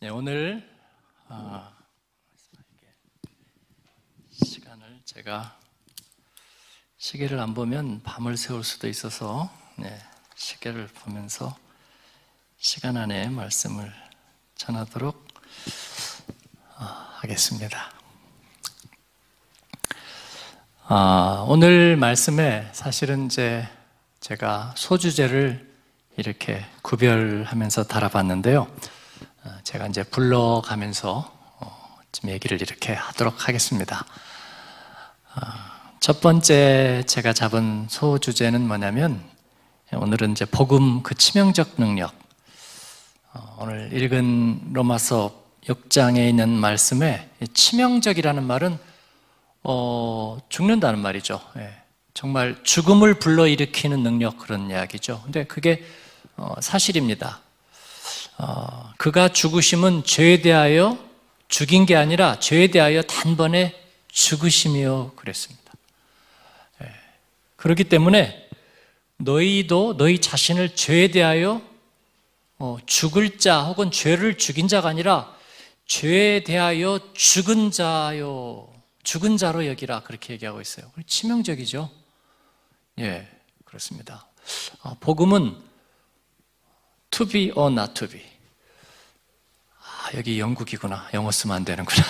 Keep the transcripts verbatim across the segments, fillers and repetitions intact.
네, 오늘 어, 시간을 제가 시계를 안 보면 밤을 새울 수도 있어서 네, 시계를 보면서 시간 안에 말씀을 전하도록 어, 하겠습니다. 아, 오늘 말씀에 사실은 이제 제가 소주제를 이렇게 구별하면서 달아봤는데요. 제가 이제 불러가면서 좀 얘기를 이렇게 하도록 하겠습니다. 첫 번째 제가 잡은 소주제는 뭐냐면, 오늘은 이제 복음 그 치명적 능력. 오늘 읽은 로마서 육 장에 있는 말씀에 치명적이라는 말은 어, 죽는다는 말이죠. 정말 죽음을 불러일으키는 능력, 그런 이야기죠. 근데 그게 사실입니다. 어, 그가 죽으심은 죄에 대하여 죽인 게 아니라 죄에 대하여 단번에 죽으심이요 그랬습니다. 예. 그렇기 때문에 너희도 너희 자신을 죄에 대하여 어, 죽을 자 혹은 죄를 죽인 자가 아니라 죄에 대하여 죽은 자요, 죽은 자로 여기라, 그렇게 얘기하고 있어요. 치명적이죠. 예, 그렇습니다. 아, 복음은 To be or not to be. 아, 여기 영국이구나. 영어 쓰면 안 되는구나.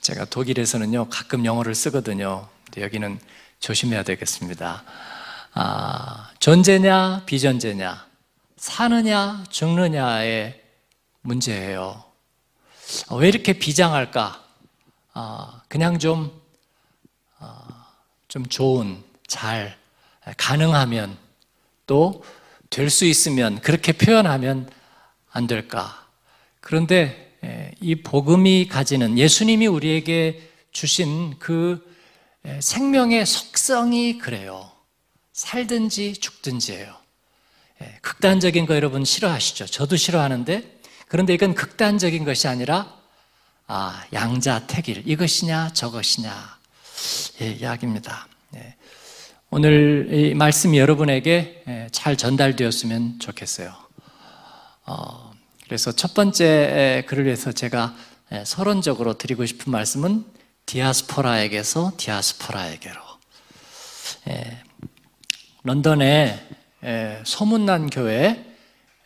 제가 독일에서는요, 가끔 영어를 쓰거든요. 근데 여기는 조심해야 되겠습니다. 아, 존재냐, 비존재냐, 사느냐, 죽느냐의 문제예요. 아, 왜 이렇게 비장할까? 아, 그냥 좀, 아, 좀 좋은, 잘, 가능하면, 또 될 수 있으면, 그렇게 표현하면 안 될까? 그런데 이 복음이 가지는, 예수님이 우리에게 주신 그 생명의 속성이 그래요. 살든지 죽든지예요. 극단적인 거 여러분 싫어하시죠? 저도 싫어하는데, 그런데 이건 극단적인 것이 아니라 아, 양자택일, 이것이냐 저것이냐, 예, 이야기입니다. 예. 오늘 이 말씀이 여러분에게 잘 전달되었으면 좋겠어요. 어, 그래서 첫 번째 글을 위해서 제가 서론적으로 드리고 싶은 말씀은 디아스포라에게서 디아스포라에게로. 예, 런던에 예, 소문난 교회,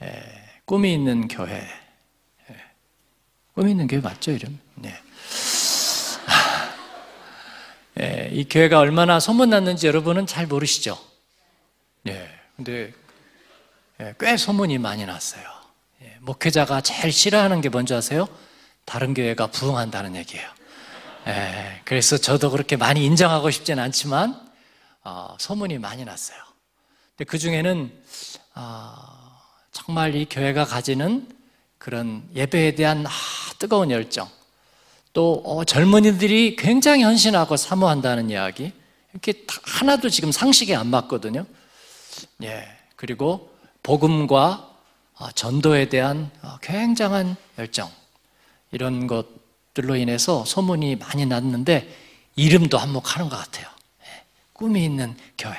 예, 꿈이 있는 교회. 예, 꿈이 있는 교회 맞죠, 이름? 예. 예, 이 교회가 얼마나 소문났는지 여러분은 잘 모르시죠? 예, 근데 예, 꽤 소문이 많이 났어요. 예, 목회자가 제일 싫어하는 게 뭔지 아세요? 다른 교회가 부흥한다는 얘기예요. 예, 그래서 저도 그렇게 많이 인정하고 싶진 않지만 어, 소문이 많이 났어요. 근데 그 중에는 어, 정말 이 교회가 가지는 그런 예배에 대한 아, 뜨거운 열정, 또 어, 젊은이들이 굉장히 헌신하고 사모한다는 이야기, 이렇게 하나도 지금 상식에 안 맞거든요. 예, 그리고 복음과 어, 전도에 대한 어, 굉장한 열정, 이런 것들로 인해서 소문이 많이 났는데 이름도 한몫하는 것 같아요. 예, 꿈이 있는 교회.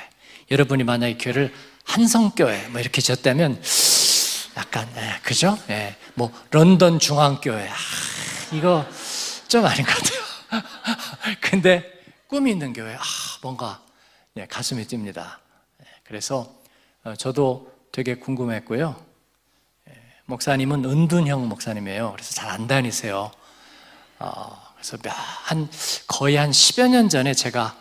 여러분이 만약에 교회를 한성교회 뭐 이렇게 졌다면 약간 예, 그죠? 예, 뭐 런던 중앙교회, 아, 이거 좀 아닌 것 같아요. 근데 꿈이 있는 교회, 아, 뭔가 예, 가슴이 뜁니다. 예, 그래서 어, 저도 되게 궁금했고요. 예, 목사님은 은둔형 목사님이에요. 그래서 잘 안 다니세요. 어, 그래서 몇, 한 거의 한 십여 년 전에 제가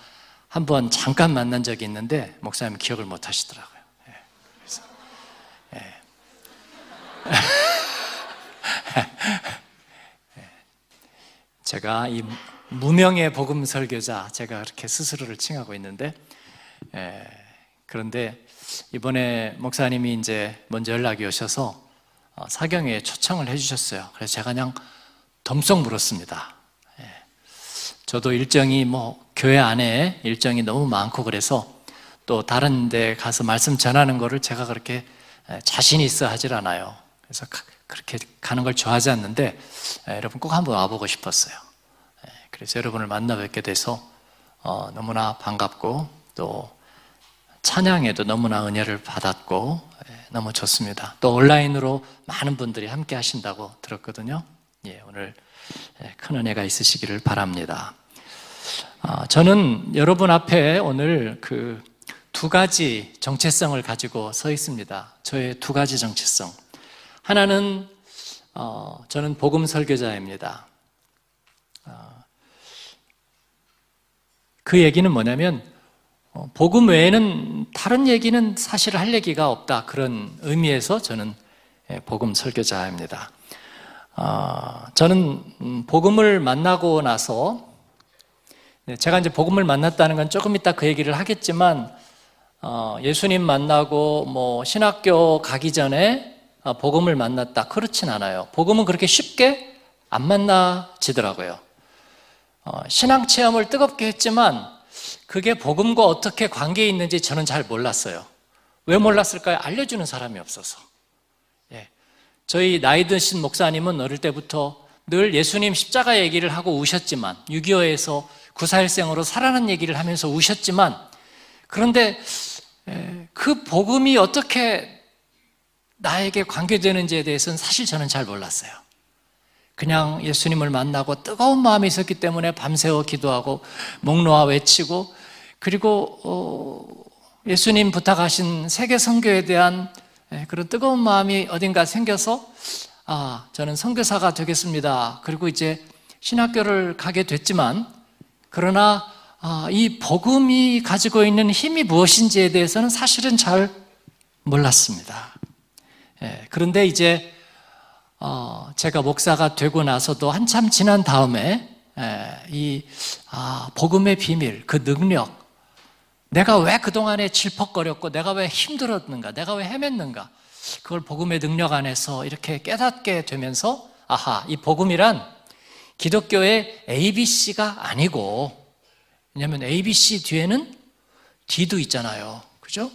한번 잠깐 만난 적이 있는데 목사님 기억을 못 하시더라고요. 예, 그래서 예. 제가 이 무명의 복음 설교자, 제가 그렇게 스스로를 칭하고 있는데, 에, 그런데 이번에 목사님이 이제 먼저 연락이 오셔서 어, 사경회에 초청을 해주셨어요. 그래서 제가 그냥 덤성 물었습니다. 에, 저도 일정이 뭐 교회 안에 일정이 너무 많고, 그래서 또 다른 데 가서 말씀 전하는 거를 제가 그렇게 에, 자신 있어 하질 않아요. 그래서 그렇게 가는 걸 좋아하지 않는데 에, 여러분 꼭 한번 와보고 싶었어요. 에, 그래서 여러분을 만나 뵙게 돼서 어, 너무나 반갑고, 또 찬양에도 너무나 은혜를 받았고, 에, 너무 좋습니다. 또 온라인으로 많은 분들이 함께 하신다고 들었거든요. 예, 오늘 큰 은혜가 있으시기를 바랍니다. 아, 저는 여러분 앞에 오늘 그 두 가지 정체성을 가지고 서 있습니다. 저의 두 가지 정체성. 하나는 어, 저는 복음 설교자입니다. 어, 그 얘기는 뭐냐면 어, 복음 외에는 다른 얘기는 사실 할 얘기가 없다. 그런 의미에서 저는 복음 설교자입니다. 어, 저는 복음을 만나고 나서 제가 이제 복음을 만났다는 건 조금 이따 그 얘기를 하겠지만 어, 예수님 만나고 뭐 신학교 가기 전에 아, 복음을 만났다. 그렇진 않아요. 복음은 그렇게 쉽게 안 만나지더라고요. 어, 신앙 체험을 뜨겁게 했지만 그게 복음과 어떻게 관계 있는지 저는 잘 몰랐어요. 왜 몰랐을까요? 알려주는 사람이 없어서. 예. 저희 나이 드신 목사님은 어릴 때부터 늘 예수님 십자가 얘기를 하고 우셨지만 육이오에서 구사일생으로 살아난 얘기를 하면서 우셨지만 그런데 예, 그 복음이 어떻게 나에게 관계되는지에 대해서는 사실 저는 잘 몰랐어요. 그냥 예수님을 만나고 뜨거운 마음이 있었기 때문에 밤새워 기도하고 목 놓아 외치고 그리고 예수님 부탁하신 세계 선교에 대한 그런 뜨거운 마음이 어딘가 생겨서 아, 저는 선교사가 되겠습니다. 그리고 이제 신학교를 가게 됐지만 그러나 아, 이 복음이 가지고 있는 힘이 무엇인지에 대해서는 사실은 잘 몰랐습니다. 예, 그런데 이제 어, 제가 목사가 되고 나서도 한참 지난 다음에 예, 이 아, 복음의 비밀, 그 능력, 내가 왜 그동안에 질퍽거렸고 내가 왜 힘들었는가, 내가 왜 헤맸는가, 그걸 복음의 능력 안에서 이렇게 깨닫게 되면서 아하, 이 복음이란 기독교의 에이비씨가 아니고, 왜냐하면 에이비씨 뒤에는 D도 있잖아요, 그죠?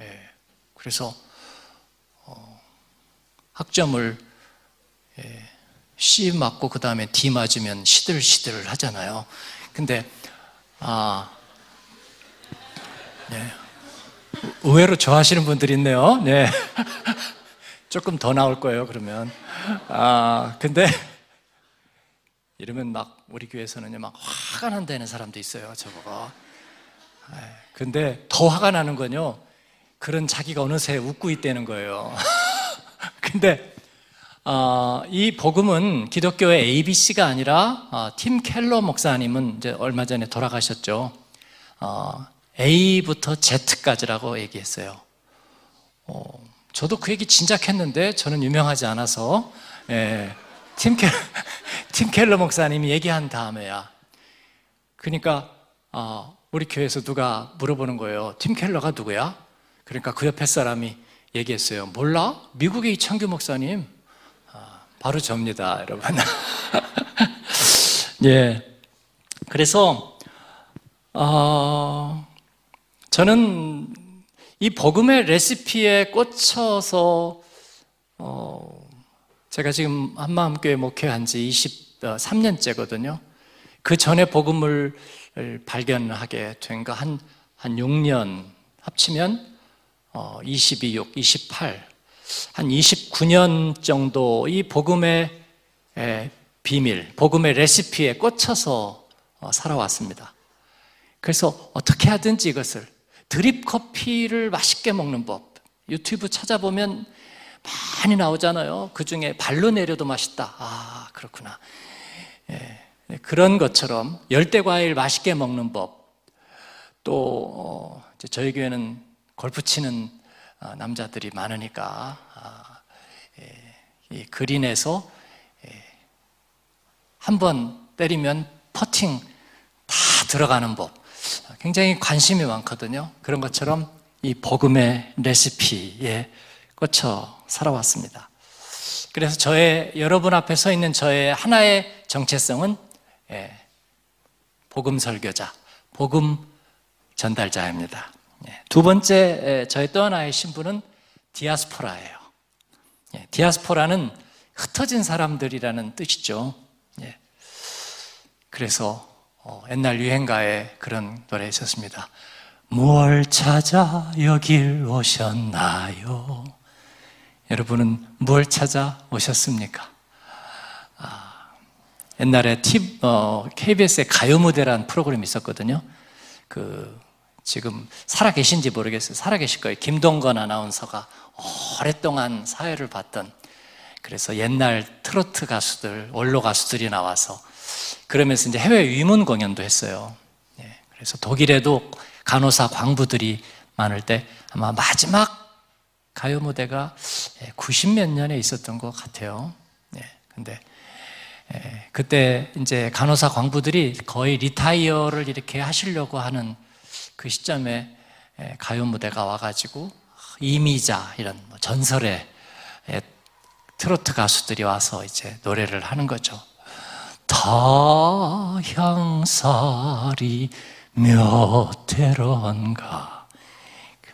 예, 그래서 학점을 C 맞고 그 다음에 D 맞으면 시들시들 하잖아요. 근데 아, 네. 의외로 좋아하시는 분들이 있네요. 네. 조금 더 나올 거예요. 그러면 아, 근데 이러면 막 우리 교회에서는 막 화가 난다는 사람도 있어요. 저보고. 근데 더 화가 나는 건요, 그런 자기가 어느새 웃고 있다는 거예요. 근데 어, 이 복음은 기독교의 에이비씨가 아니라 어, 팀 켈러 목사님은 이제 얼마 전에 돌아가셨죠. 어, A부터 Z까지라고 얘기했어요. 어, 저도 그 얘기 진작 했는데 저는 유명하지 않아서 예, 팀, 켈러, 팀 켈러 목사님이 얘기한 다음에야. 그러니까 어, 우리 교회에서 누가 물어보는 거예요. 팀 켈러가 누구야? 그러니까 그 옆에 사람이 얘기했어요. 몰라? 미국의 이창규 목사님. 아, 바로 접니다, 여러분. 예. 그래서 어, 저는 이 복음의 레시피에 꽂혀서 어, 제가 지금 한마음교회 목회한 지 이십삼 년째거든요. 그 전에 복음을 발견하게 된 거 한 한 육 년 합치면 어, 이십이, 육, 이십팔, 한 이십구 년 정도 이 복음의 에, 비밀, 복음의 레시피에 꽂혀서 어, 살아왔습니다. 그래서 어떻게 하든지 이것을 드립커피를 맛있게 먹는 법, 유튜브 찾아보면 많이 나오잖아요. 그 중에 발로 내려도 맛있다. 아, 그렇구나. 예, 그런 것처럼 열대과일 맛있게 먹는 법, 또 어, 이제 저희 교회는 골프 치는 남자들이 많으니까 이 그린에서 한 번 때리면 퍼팅 다 들어가는 법, 굉장히 관심이 많거든요. 그런 것처럼 이 복음의 레시피에 꽂혀 살아왔습니다. 그래서 저의, 여러분 앞에 서 있는 저의 하나의 정체성은 복음 설교자, 복음 전달자입니다. 두 번째 저의 또 하나의 신분은 디아스포라예요. 디아스포라는 흩어진 사람들이라는 뜻이죠. 그래서 옛날 유행가에 그런 노래 있었습니다. 무얼 찾아 여길 오셨나요? 여러분은 무얼 찾아 오셨습니까? 아, 옛날에 티, 어, 케이비에스의 가요 무대라는 프로그램이 있었거든요. 그 지금 살아계신지 모르겠어요. 살아계실 거예요. 김동건 아나운서가 오랫동안 사회를 봤던, 그래서 옛날 트로트 가수들, 원로 가수들이 나와서 그러면서 이제 해외 위문 공연도 했어요. 예, 그래서 독일에도 간호사 광부들이 많을 때 아마 마지막 가요 무대가 구십몇 년에 있었던 것 같아요. 예, 근데 예, 그때 이제 간호사 광부들이 거의 리타이어를 이렇게 하시려고 하는 그 시점에 예, 가요 무대가 와가지고 이미자 이런 뭐 전설의 예, 트로트 가수들이 와서 이제 노래를 하는 거죠. 다 향살이 몇 해런가.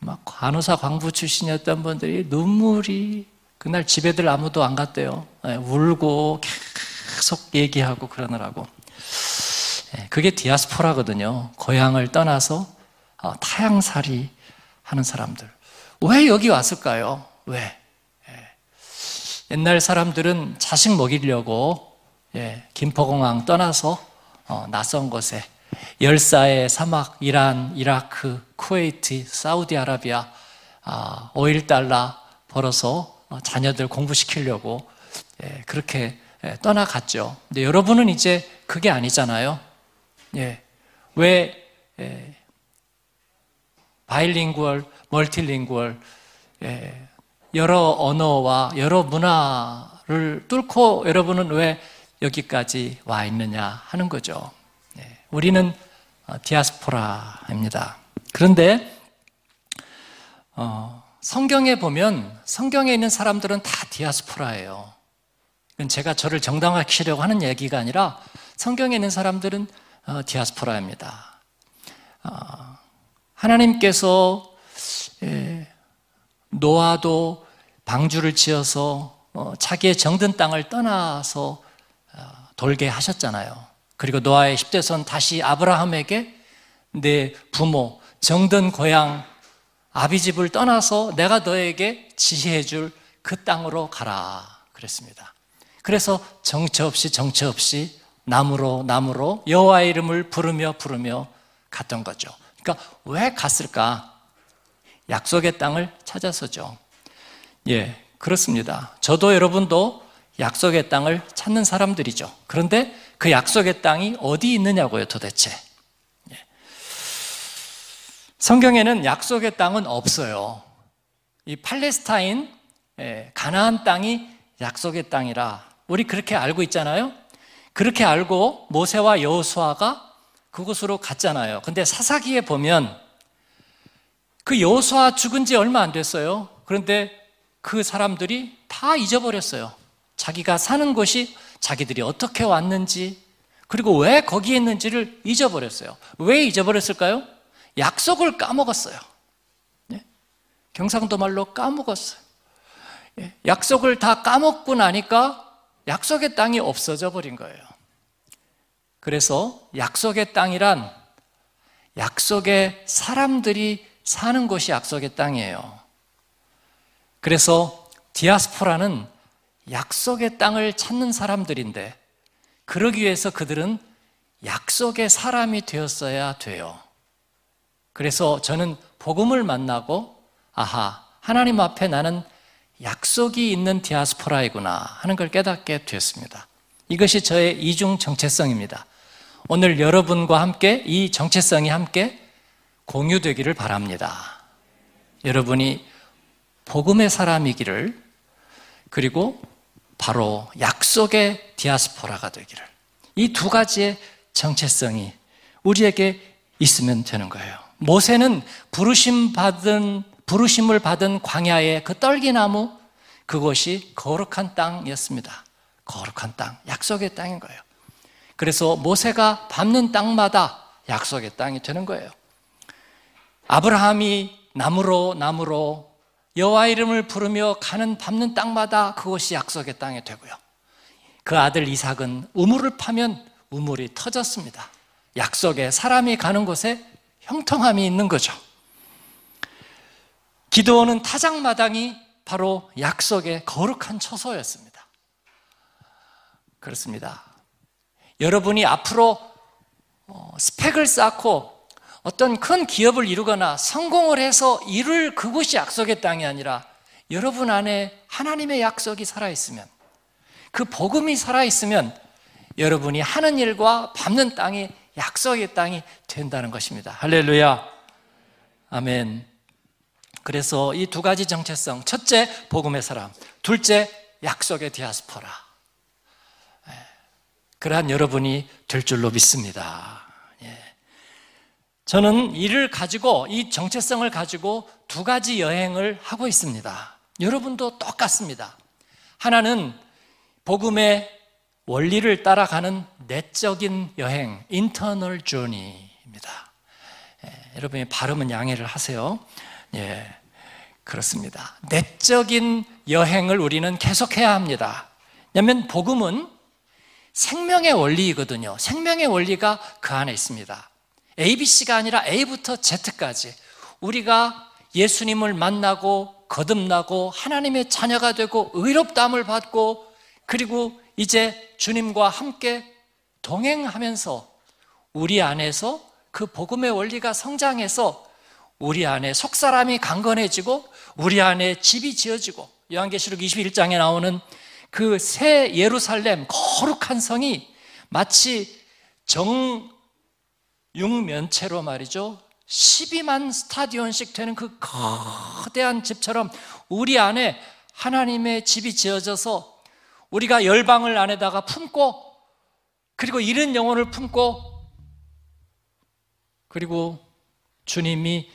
막 간호사 광부 출신이었던 분들이 눈물이, 그날 집에들 아무도 안 갔대요. 울고 계속 얘기하고 그러느라고. 그게 디아스포라거든요. 고향을 떠나서 타향살이 하는 사람들. 왜 여기 왔을까요? 왜? 옛날 사람들은 자식 먹이려고 김포공항 떠나서 낯선 곳에 열사의 사막, 이란, 이라크, 쿠웨이트, 사우디아라비아 오일 달러 벌어서 자녀들 공부시키려고 그렇게 떠나갔죠. 근데 여러분은 이제 그게 아니잖아요. 왜 바일링구얼, 멀티링구얼, 여러 언어와 여러 문화를 뚫고 여러분은 왜 여기까지 와 있느냐 하는 거죠. 우리는 디아스포라입니다. 그런데 어, 성경에 보면 성경에 있는 사람들은 다 디아스포라예요. 이건 제가 저를 정당화시키려고 하는 얘기가 아니라 성경에 있는 사람들은 어, 디아스포라입니다. 어, 하나님께서 예, 노아도 방주를 지어서 어, 자기의 정든 땅을 떠나서 어, 돌게 하셨잖아요. 그리고 노아의 십대손 다시 아브라함에게 내 부모, 정든 고향, 아비집을 떠나서 내가 너에게 지시해 줄 그 땅으로 가라 그랬습니다. 그래서 정처 없이 정처 없이 나무로 나무로 여호와의 이름을 부르며 부르며 갔던 거죠. 그러니까 왜 갔을까? 약속의 땅을 찾아서죠. 예, 그렇습니다. 저도 여러분도 약속의 땅을 찾는 사람들이죠. 그런데 그 약속의 땅이 어디 있느냐고요, 도대체. 예. 성경에는 약속의 땅은 없어요. 이 팔레스타인, 예, 가나안 땅이 약속의 땅이라 우리 그렇게 알고 있잖아요. 그렇게 알고 모세와 여호수아가 그곳으로 갔잖아요. 근데 사사기에 보면 그 여호수아 죽은 지 얼마 안 됐어요. 그런데 그 사람들이 다 잊어버렸어요. 자기가 사는 곳이 자기들이 어떻게 왔는지, 그리고 왜 거기에 있는지를 잊어버렸어요. 왜 잊어버렸을까요? 약속을 까먹었어요. 예? 경상도말로 까먹었어요. 예? 약속을 다 까먹고 나니까 약속의 땅이 없어져 버린 거예요. 그래서 약속의 땅이란 약속의 사람들이 사는 곳이 약속의 땅이에요. 그래서 디아스포라는 약속의 땅을 찾는 사람들인데, 그러기 위해서 그들은 약속의 사람이 되었어야 돼요. 그래서 저는 복음을 만나고, 아하, 하나님 앞에 나는 약속이 있는 디아스포라이구나 하는 걸 깨닫게 되었습니다. 이것이 저의 이중 정체성입니다. 오늘 여러분과 함께 이 정체성이 함께 공유되기를 바랍니다. 여러분이 복음의 사람이기를, 그리고 바로 약속의 디아스포라가 되기를, 이 두 가지의 정체성이 우리에게 있으면 되는 거예요. 모세는 부르심 받은, 부르심을 받은 광야의 그 떨기나무, 그것이 거룩한 땅이었습니다. 거룩한 땅, 약속의 땅인 거예요. 그래서 모세가 밟는 땅마다 약속의 땅이 되는 거예요. 아브라함이 나무로 나무로 여호와 이름을 부르며 가는 밟는 땅마다 그것이 약속의 땅이 되고요. 그 아들 이삭은 우물을 파면 우물이 터졌습니다. 약속의 사람이 가는 곳에 형통함이 있는 거죠. 기드온은 타작마당이 바로 약속의 거룩한 처소였습니다. 그렇습니다. 여러분이 앞으로 스펙을 쌓고 어떤 큰 기업을 이루거나 성공을 해서 이룰 그곳이 약속의 땅이 아니라 여러분 안에 하나님의 약속이 살아있으면, 그 복음이 살아있으면 여러분이 하는 일과 밟는 땅이 약속의 땅이 된다는 것입니다. 할렐루야. 아멘. 그래서 이 두 가지 정체성, 첫째 복음의 사람, 둘째 약속의 디아스포라, 그러한 여러분이 될 줄로 믿습니다. 저는 이를 가지고, 이 정체성을 가지고 두 가지 여행을 하고 있습니다. 여러분도 똑같습니다. 하나는 복음의 원리를 따라가는 내적인 여행, 인터널 조니입니다. 예, 여러분의 발음은 양해를 하세요. 예, 그렇습니다. 내적인 여행을 우리는 계속해야 합니다. 왜냐하면 복음은 생명의 원리이거든요. 생명의 원리가 그 안에 있습니다. 에이비씨가 아니라 A부터 Z까지 우리가 예수님을 만나고 거듭나고 하나님의 자녀가 되고 의롭다함을 받고 그리고 이제 주님과 함께 동행하면서 우리 안에서 그 복음의 원리가 성장해서 우리 안에 속사람이 강건해지고 우리 안에 집이 지어지고, 요한계시록 이십일 장에 나오는 그 새 예루살렘 거룩한 성이 마치 정 육면체로 말이죠, 십이만 스타디온씩 되는 그 거대한 집처럼 우리 안에 하나님의 집이 지어져서 우리가 열방을 안에다가 품고, 그리고 잃은 영혼을 품고, 그리고 주님이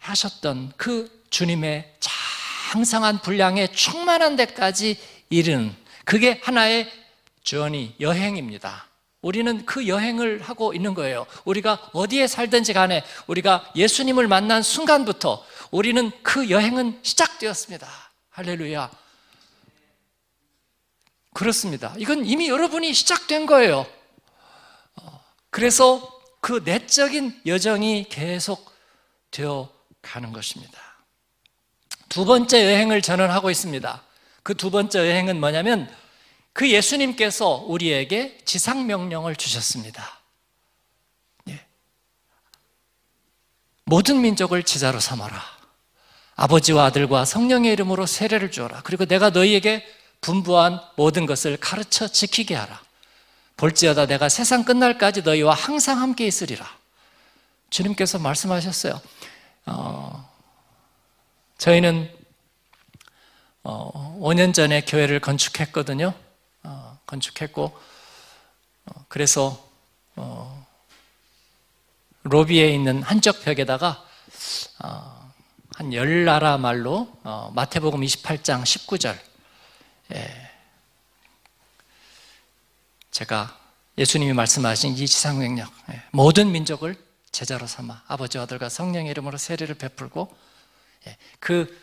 하셨던 그 주님의 장성한 분량에 충만한 데까지 이른, 그게 하나의 전이 여행입니다. 우리는 그 여행을 하고 있는 거예요. 우리가 어디에 살든지 간에 우리가 예수님을 만난 순간부터 우리는 그 여행은 시작되었습니다. 할렐루야. 그렇습니다. 이건 이미 여러분이 시작된 거예요. 그래서 그 내적인 여정이 계속 되어 가는 것입니다. 두 번째 여행을 저는 하고 있습니다. 그 두 번째 여행은 뭐냐면, 그 예수님께서 우리에게 지상명령을 주셨습니다. 예. 모든 민족을 제자로 삼아라. 아버지와 아들과 성령의 이름으로 세례를 주어라. 그리고 내가 너희에게 분부한 모든 것을 가르쳐 지키게 하라. 볼지어다 내가 세상 끝날까지 너희와 항상 함께 있으리라. 주님께서 말씀하셨어요. 어, 저희는 어, 오 년 전에 교회를 건축했거든요. 어, 건축했고 어, 그래서 어, 로비에 있는 한쪽 벽에다가 어, 한 열 나라 말로 어, 마태복음 이십팔 장 십구 절, 예, 제가 예수님이 말씀하신 이 지상명령, 예, 모든 민족을 제자로 삼아 아버지와 아들과 성령의 이름으로 세례를 베풀고, 예, 그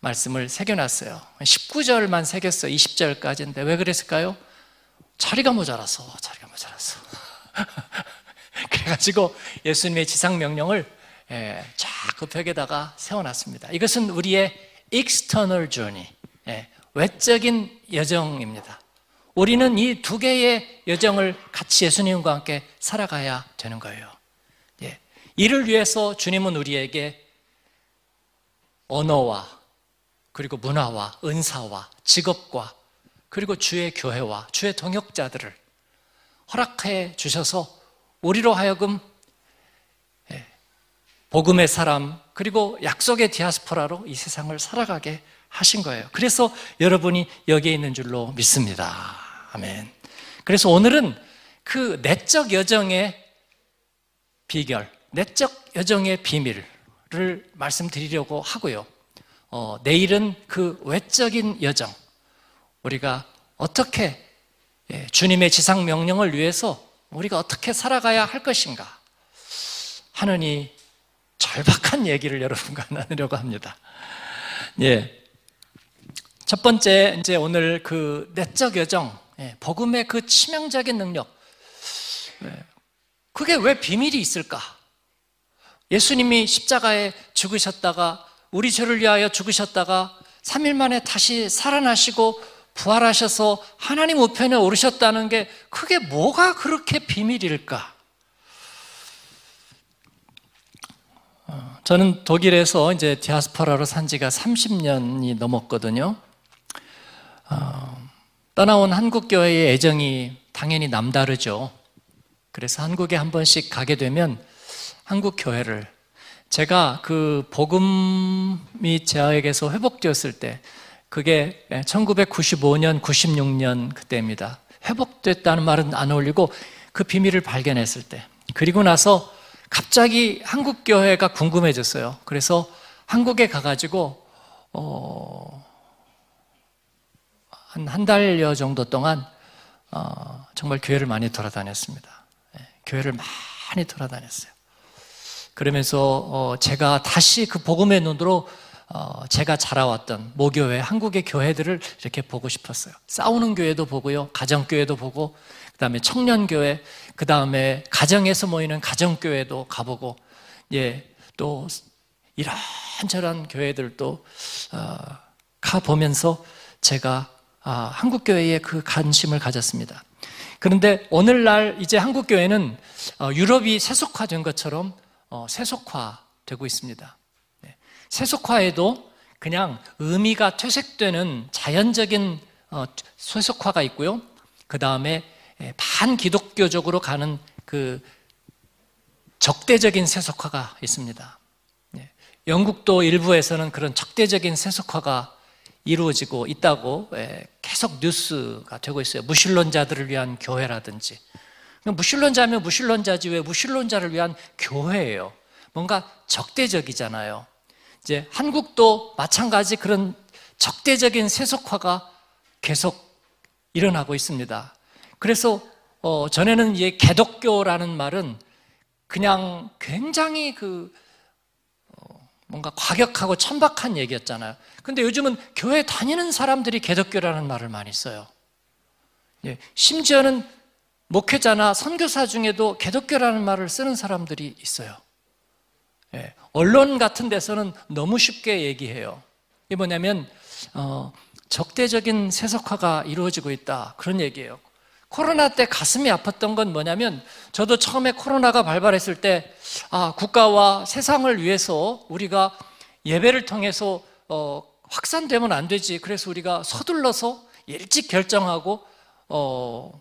말씀을 새겨놨어요. 십구 절만 새겼어요. 이십 절까지인데 왜 그랬을까요? 자리가 모자라서, 자리가 모자라서. 그래가지고 예수님의 지상명령을 쫙 그 벽에다가 세워놨습니다. 이것은 우리의 external journey, 외적인 여정입니다. 우리는 이 두 개의 여정을 같이 예수님과 함께 살아가야 되는 거예요. 이를 위해서 주님은 우리에게 언어와 그리고 문화와 은사와 직업과 그리고 주의 교회와 주의 동역자들을 허락해 주셔서 우리로 하여금 복음의 사람 그리고 약속의 디아스포라로 이 세상을 살아가게 하신 거예요. 그래서 여러분이 여기에 있는 줄로 믿습니다. 아멘. 그래서 오늘은 그 내적 여정의 비결, 내적 여정의 비밀을 말씀드리려고 하고요. 어, 내일은 그 외적인 여정, 우리가 어떻게, 예, 주님의 지상명령을 위해서 우리가 어떻게 살아가야 할 것인가 하는 이 절박한 얘기를 여러분과 나누려고 합니다. 예, 첫 번째, 이제 오늘 그 내적 여정, 예, 복음의 그 치명적인 능력, 예, 그게 왜 비밀이 있을까? 예수님이 십자가에 죽으셨다가 우리 죄를 위하여 죽으셨다가 삼 일 만에 다시 살아나시고 부활하셔서 하나님 우편에 오르셨다는 게 그게 뭐가 그렇게 비밀일까? 저는 독일에서 이제 디아스포라로 산 지가 삼십 년이 넘었거든요. 어, 떠나온 한국교회의 애정이 당연히 남다르죠. 그래서 한국에 한 번씩 가게 되면 한국교회를 제가 그 복음이 저에게서 회복되었을 때 그게 천구백구십오 년, 구십육 년 그때입니다. 회복됐다는 말은 안 어울리고 그 비밀을 발견했을 때 그리고 나서 갑자기 한국교회가 궁금해졌어요. 그래서 한국에 가가지고 어, 한 한 달여 정도 동안 어, 정말 교회를 많이 돌아다녔습니다. 예, 교회를 많이 돌아다녔어요. 그러면서 어, 제가 다시 그 복음의 눈으로 어, 제가 자라왔던 모교회, 한국의 교회들을 이렇게 보고 싶었어요. 싸우는 교회도 보고요, 가정교회도 보고, 그 다음에 청년교회, 그 다음에 가정에서 모이는 가정교회도 가보고, 예, 또 이런저런 교회들도 어, 가보면서 제가 아, 한국교회에 그 관심을 가졌습니다. 그런데 오늘날 이제 한국교회는 어, 유럽이 세속화된 것처럼 어, 세속화되고 있습니다. 세속화에도 그냥 의미가 퇴색되는 자연적인 세속화가 있고요. 그 다음에 반기독교적으로 가는 그 적대적인 세속화가 있습니다. 영국도 일부에서는 그런 적대적인 세속화가 이루어지고 있다고 계속 뉴스가 되고 있어요. 무신론자들을 위한 교회라든지. 무신론자면 무신론자지 왜 무신론자를 위한 교회예요. 뭔가 적대적이잖아요. 이제 한국도 마찬가지 그런 적대적인 세속화가 계속 일어나고 있습니다. 그래서 어, 전에는 이제 개독교라는 말은 그냥 굉장히 그 어, 뭔가 과격하고 천박한 얘기였잖아요. 근데 요즘은 교회 다니는 사람들이 개독교라는 말을 많이 써요. 예, 심지어는 목회자나 선교사 중에도 개독교라는 말을 쓰는 사람들이 있어요. 예, 언론 같은 데서는 너무 쉽게 얘기해요. 이게 뭐냐면 어, 적대적인 세속화가 이루어지고 있다 그런 얘기예요. 코로나 때 가슴이 아팠던 건 뭐냐면 저도 처음에 코로나가 발발했을 때 아, 국가와 세상을 위해서 우리가 예배를 통해서 어, 확산되면 안 되지. 그래서 우리가 서둘러서 일찍 결정하고 어,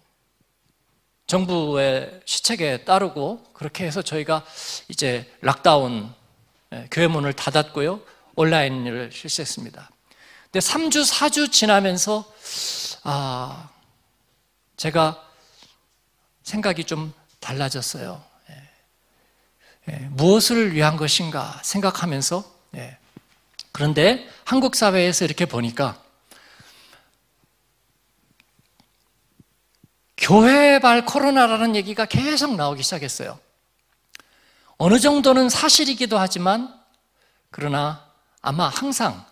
정부의 시책에 따르고 그렇게 해서 저희가 이제 락다운, 교회 문을 닫았고요. 온라인을 실시했습니다. 근데 삼 주, 사 주 지나면서 아, 제가 생각이 좀 달라졌어요. 예, 무엇을 위한 것인가 생각하면서 예. 그런데 한국 사회에서 이렇게 보니까 교회발 코로나라는 얘기가 계속 나오기 시작했어요. 어느 정도는 사실이기도 하지만 그러나 아마 항상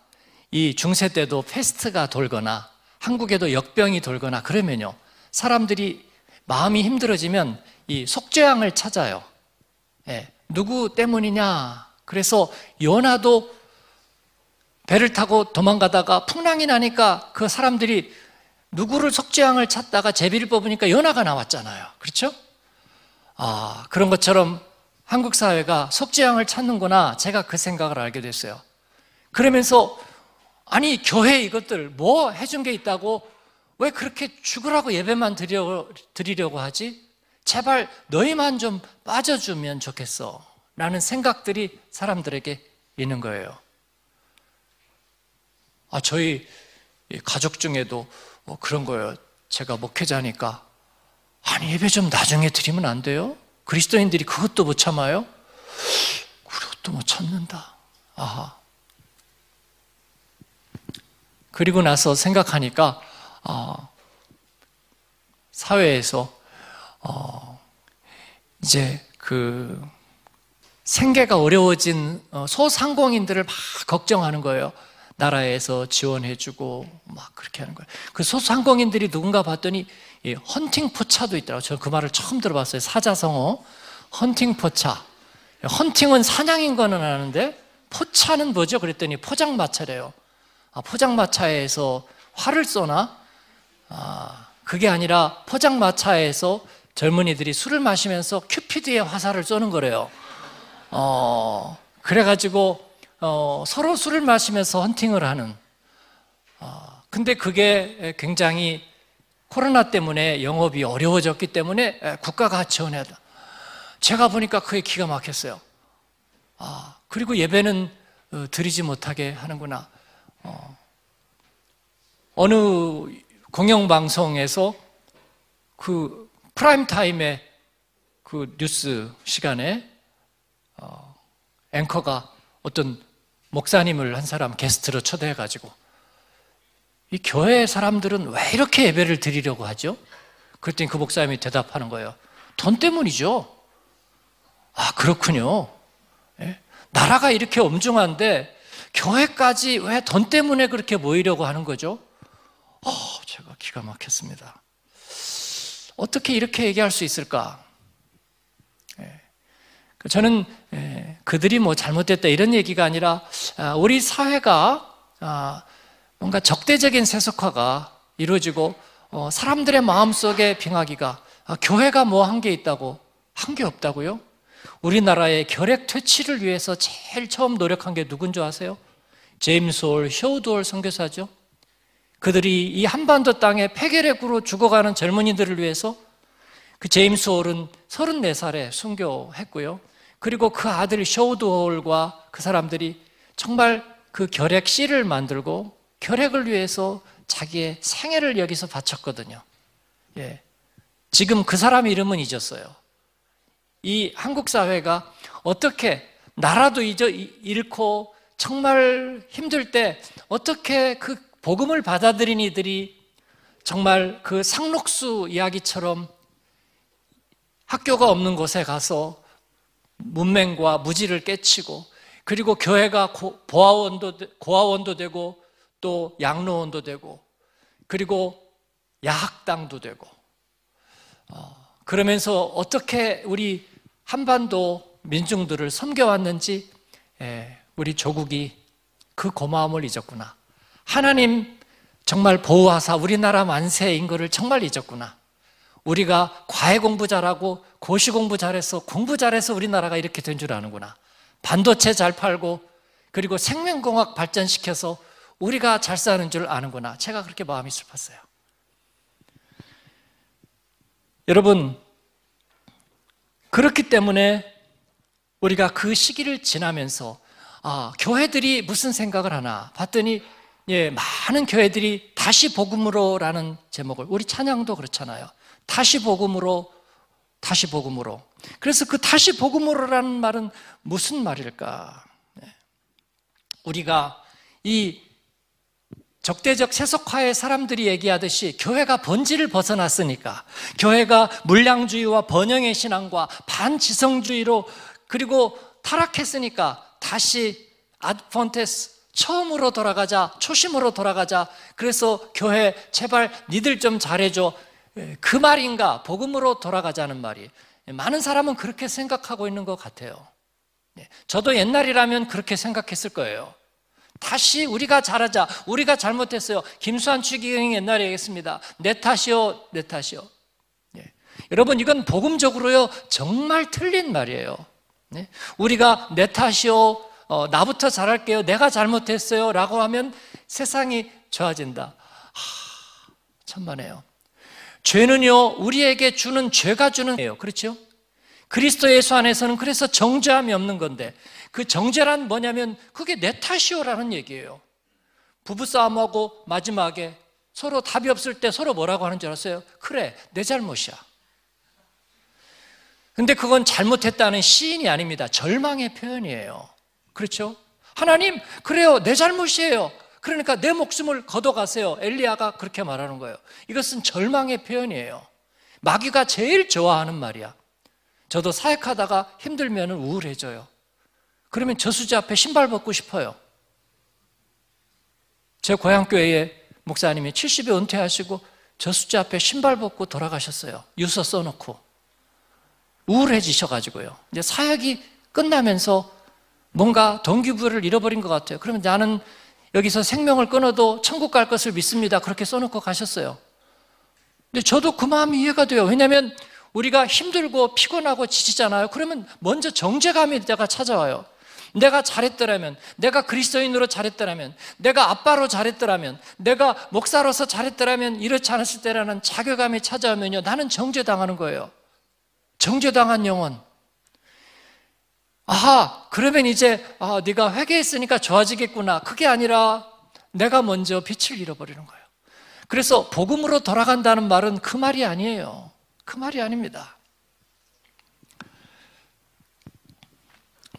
이 중세 때도 패스트가 돌거나 한국에도 역병이 돌거나 그러면요. 사람들이 마음이 힘들어지면 이 속죄양을 찾아요. 예, 누구 때문이냐. 그래서 요나도 배를 타고 도망가다가 풍랑이 나니까 그 사람들이 누구를 속죄양을 찾다가 제비를 뽑으니까 요나가 나왔잖아요. 그렇죠? 아, 그런 것처럼 한국 사회가 속죄양을 찾는구나. 제가 그 생각을 알게 됐어요. 그러면서 아니 교회 이것들 뭐 해준 게 있다고 왜 그렇게 죽으라고 예배만 드려, 드리려고 하지? 제발 너희만 좀 빠져주면 좋겠어 라는 생각들이 사람들에게 있는 거예요. 아, 저희 가족 중에도 뭐 그런 거예요. 제가 목회자니까 아니 예배 좀 나중에 드리면 안 돼요? 그리스도인들이 그것도 못 참아요? 그것도 못 참는다. 아하. 그리고 나서 생각하니까 어, 사회에서 어, 이제 그 생계가 어려워진 소상공인들을 막 걱정하는 거예요. 나라에서 지원해주고 막 그렇게 하는 거예요. 그 소상공인들이 누군가 봤더니 예, 헌팅포차도 있더라고요. 저는 그 말을 처음 들어봤어요. 사자성어 헌팅포차. 헌팅은 사냥인 거는 아는데 포차는 뭐죠? 그랬더니 포장마차래요. 아, 포장마차에서 활을 쏘나? 아, 그게 아니라 포장마차에서 젊은이들이 술을 마시면서 큐피드의 화살을 쏘는 거래요. 어, 그래가지고 어, 서로 술을 마시면서 헌팅을 하는. 어, 근데 그게 굉장히 코로나 때문에 영업이 어려워졌기 때문에 국가가 지원해야 돼. 제가 보니까 그게 기가 막혔어요. 아, 그리고 예배는 드리지 못하게 하는구나. 어, 어느 공영방송에서 그 프라임타임의 그 뉴스 시간에 어, 앵커가 어떤 목사님을 한 사람 게스트로 초대해가지고 이 교회 사람들은 왜 이렇게 예배를 드리려고 하죠? 그랬더니 그 목사님이 대답하는 거예요. 돈 때문이죠. 아, 그렇군요. 예? 나라가 이렇게 엄중한데 교회까지 왜 돈 때문에 그렇게 모이려고 하는 거죠? 어, 제가 기가 막혔습니다. 어떻게 이렇게 얘기할 수 있을까? 예. 저는 예, 그들이 뭐 잘못됐다 이런 얘기가 아니라 아, 우리 사회가 아, 뭔가 적대적인 세속화가 이루어지고 어, 사람들의 마음속에 빙하기가 아, 교회가 뭐 한 게 있다고? 한 게 없다고요? 우리나라의 결핵 퇴치를 위해서 제일 처음 노력한 게 누군 줄 아세요? 제임스 홀, 셔우드 홀 선교사죠. 그들이 이 한반도 땅에 폐결핵으로 죽어가는 젊은이들을 위해서 그 제임스 홀은 서른네 살에 순교했고요. 그리고 그 아들 셔우드 홀과 그 사람들이 정말 그 결핵 씨를 만들고 결핵을 위해서 자기의 생애를 여기서 바쳤거든요. 예. 지금 그 사람 이름은 잊었어요. 이 한국 사회가 어떻게 나라도 잊어 잃고 정말 힘들 때 어떻게 그 복음을 받아들인 이들이 정말 그 상록수 이야기처럼 학교가 없는 곳에 가서 문맹과 무지를 깨치고 그리고 교회가 보아원도, 고아원도 되고 또 양로원도 되고 그리고 야학당도 되고 그러면서 어떻게 우리 한반도 민중들을 섬겨왔는지 우리 조국이 그 고마움을 잊었구나. 하나님 정말 보호하사 우리나라 만세인 거를 정말 잊었구나. 우리가 과외 공부 잘하고 고시 공부 잘해서 공부 잘해서 우리나라가 이렇게 된 줄 아는구나. 반도체 잘 팔고 그리고 생명공학 발전시켜서 우리가 잘 사는 줄 아는구나. 제가 그렇게 마음이 슬펐어요. 여러분, 그렇기 때문에 우리가 그 시기를 지나면서 아, 교회들이 무슨 생각을 하나 봤더니 예, 많은 교회들이 다시 복음으로라는 제목을 우리 찬양도 그렇잖아요. 다시 복음으로, 다시 복음으로. 그래서 그 다시 복음으로라는 말은 무슨 말일까? 예. 우리가 이 적대적 세속화의 사람들이 얘기하듯이 교회가 본질을 벗어났으니까 교회가 물량주의와 번영의 신앙과 반지성주의로 그리고 타락했으니까 다시 아드폰테스 처음으로 돌아가자, 초심으로 돌아가자. 그래서 교회 제발 니들 좀 잘해줘. 그 말인가? 복음으로 돌아가자는 말이. 많은 사람은 그렇게 생각하고 있는 것 같아요. 저도 옛날이라면 그렇게 생각했을 거예요. 다시 우리가 잘하자. 우리가 잘못했어요. 김수환 추기경이 옛날에 얘기했습니다. 내 탓이요, 내 탓이요. 예. 여러분, 이건 복음적으로요 정말 틀린 말이에요. 예. 우리가 내 탓이요, 어, 나부터 잘할게요, 내가 잘못했어요 라고 하면 세상이 좋아진다. 하, 천만에요. 죄는요 우리에게 주는 죄가 주는 거예요. 그렇죠? 그리스도 예수 안에서는 그래서 정죄함이 없는 건데 그 정죄란 뭐냐면 그게 내 탓이요라는 얘기예요. 부부싸움하고 마지막에 서로 답이 없을 때 서로 뭐라고 하는 줄 알았어요? 그래, 내 잘못이야. 근데 그건 잘못했다는 시인이 아닙니다. 절망의 표현이에요. 그렇죠? 하나님, 그래요, 내 잘못이에요. 그러니까 내 목숨을 걷어가세요. 엘리야가 그렇게 말하는 거예요. 이것은 절망의 표현이에요. 마귀가 제일 좋아하는 말이야. 저도 사역하다가 힘들면 우울해져요. 그러면 저수지 앞에 신발 벗고 싶어요. 제 고향교회에 목사님이 칠십에 은퇴하시고 저수지 앞에 신발 벗고 돌아가셨어요. 유서 써놓고. 우울해지셔가지고요. 이제 사역이 끝나면서 뭔가 동기부여를 잃어버린 것 같아요. 그러면 나는 여기서 생명을 끊어도 천국 갈 것을 믿습니다. 그렇게 써놓고 가셨어요. 근데 저도 그 마음이 이해가 돼요. 왜냐하면 우리가 힘들고 피곤하고 지치잖아요. 그러면 먼저 정죄감이 내가 찾아와요. 내가 잘했더라면, 내가 그리스도인으로 잘했더라면, 내가 아빠로 잘했더라면, 내가 목사로서 잘했더라면, 이렇지 않았을 때라는 자괴감이 찾아오면요, 나는 정죄당하는 거예요. 정죄당한 영혼. 아하, 그러면 이제 아, 네가 회개했으니까 좋아지겠구나. 그게 아니라 내가 먼저 빛을 잃어버리는 거예요. 그래서 복음으로 돌아간다는 말은 그 말이 아니에요. 그 말이 아닙니다.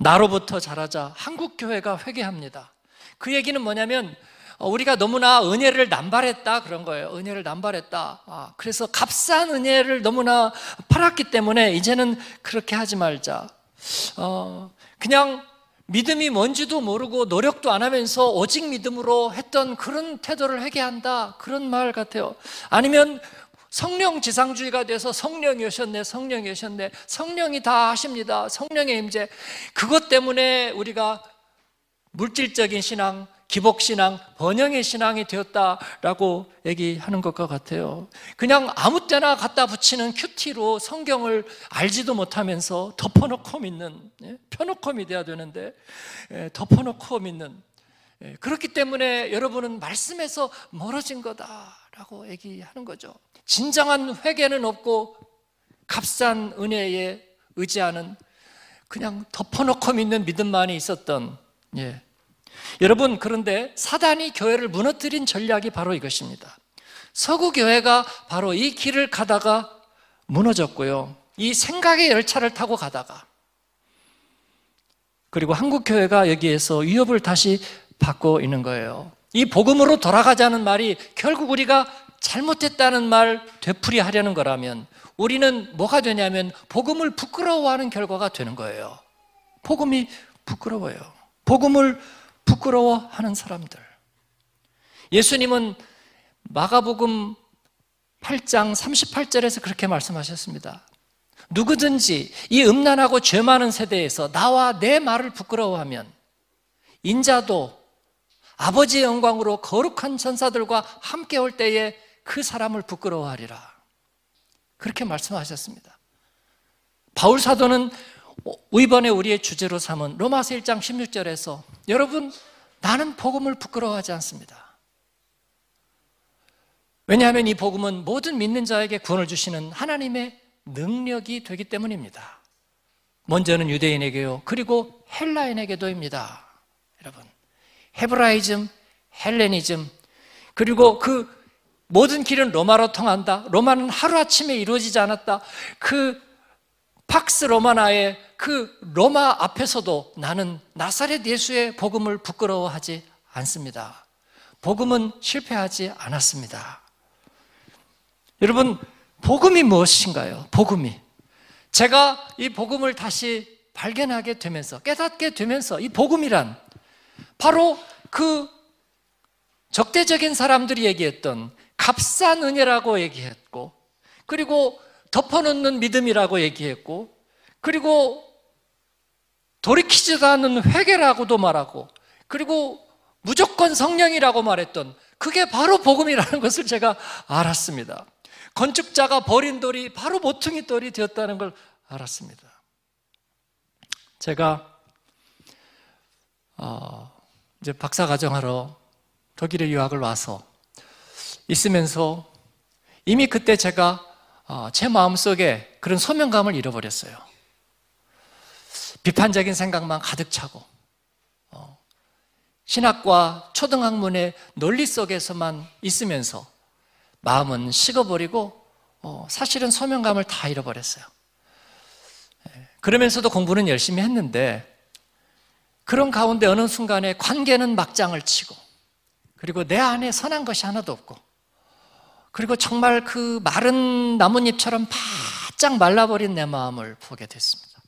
나로부터 자라자. 한국교회가 회개합니다. 그 얘기는 뭐냐면 우리가 너무나 은혜를 남발했다, 그런 거예요. 은혜를 남발했다. 아, 그래서 값싼 은혜를 너무나 팔았기 때문에 이제는 그렇게 하지 말자. 어, 그냥 믿음이 뭔지도 모르고 노력도 안 하면서 오직 믿음으로 했던 그런 태도를 회개한다, 그런 말 같아요. 아니면 성령 지상주의가 돼서 성령이 오셨네, 성령이 오셨네, 성령이 다 하십니다, 성령의 임재. 그것 때문에 우리가 물질적인 신앙, 기복신앙, 번영의 신앙이 되었다라고 얘기하는 것과 같아요. 그냥 아무 때나 갖다 붙이는 큐티로 성경을 알지도 못하면서 덮어놓고 믿는, 펴놓고 믿어야 되는데 덮어놓고 믿는, 그렇기 때문에 여러분은 말씀에서 멀어진 거다라고 얘기하는 거죠. 진정한 회개는 없고 값싼 은혜에 의지하는, 그냥 덮어놓고 믿는 믿음만이 있었던. 예. 여러분, 그런데 사단이 교회를 무너뜨린 전략이 바로 이것입니다. 서구교회가 바로 이 길을 가다가 무너졌고요, 이 생각의 열차를 타고 가다가, 그리고 한국교회가 여기에서 위협을 다시 받고 있는 거예요. 이 복음으로 돌아가자는 말이 결국 우리가 잘못했다는 말 되풀이하려는 거라면 우리는 뭐가 되냐면 복음을 부끄러워하는 결과가 되는 거예요. 복음이 부끄러워요. 복음을 부끄러워하는 사람들. 예수님은 마가복음 팔 장 삼십팔 절에서 그렇게 말씀하셨습니다. 누구든지 이 음란하고 죄 많은 세대에서 나와 내 말을 부끄러워하면 인자도 아버지의 영광으로 거룩한 천사들과 함께 올 때에 그 사람을 부끄러워하리라. 그렇게 말씀하셨습니다. 바울 사도는 이번에 우리의 주제로 삼은 로마서 일 장 십육 절에서 여러분, 나는 복음을 부끄러워하지 않습니다. 왜냐하면 이 복음은 모든 믿는 자에게 구원을 주시는 하나님의 능력이 되기 때문입니다. 먼저는 유대인에게요, 그리고 헬라인에게도입니다. 여러분, 헤브라이즘, 헬레니즘, 그리고 그 모든 길은 로마로 통한다, 로마는 하루아침에 이루어지지 않았다, 그 팍스 로마나의 그 로마 앞에서도 나는 나사렛 예수의 복음을 부끄러워하지 않습니다. 복음은 실패하지 않았습니다. 여러분, 복음이 무엇인가요? 복음이. 제가 이 복음을 다시 발견하게 되면서, 깨닫게 되면서, 이 복음이란 바로 그 적대적인 사람들이 얘기했던 값싼 은혜라고 얘기했고, 그리고 덮어놓는 믿음이라고 얘기했고, 그리고 돌이키지도 않는 회개라고도 말하고, 그리고 무조건 성령이라고 말했던, 그게 바로 복음이라는 것을 제가 알았습니다. 건축자가 버린 돌이 바로 모퉁이 돌이 되었다는 걸 알았습니다. 제가 어, 이제 박사과정하러 독일에 유학을 와서 있으면서 이미 그때 제가 어, 제 마음속에 그런 소명감을 잃어버렸어요. 비판적인 생각만 가득 차고 어, 신학과 초등학문의 논리 속에서만 있으면서 마음은 식어버리고 어, 사실은 소명감을 다 잃어버렸어요. 그러면서도 공부는 열심히 했는데, 그런 가운데 어느 순간에 관계는 막장을 치고, 그리고 내 안에 선한 것이 하나도 없고, 그리고 정말 그 마른 나뭇잎처럼 바짝 말라버린 내 마음을 보게 됐습니다.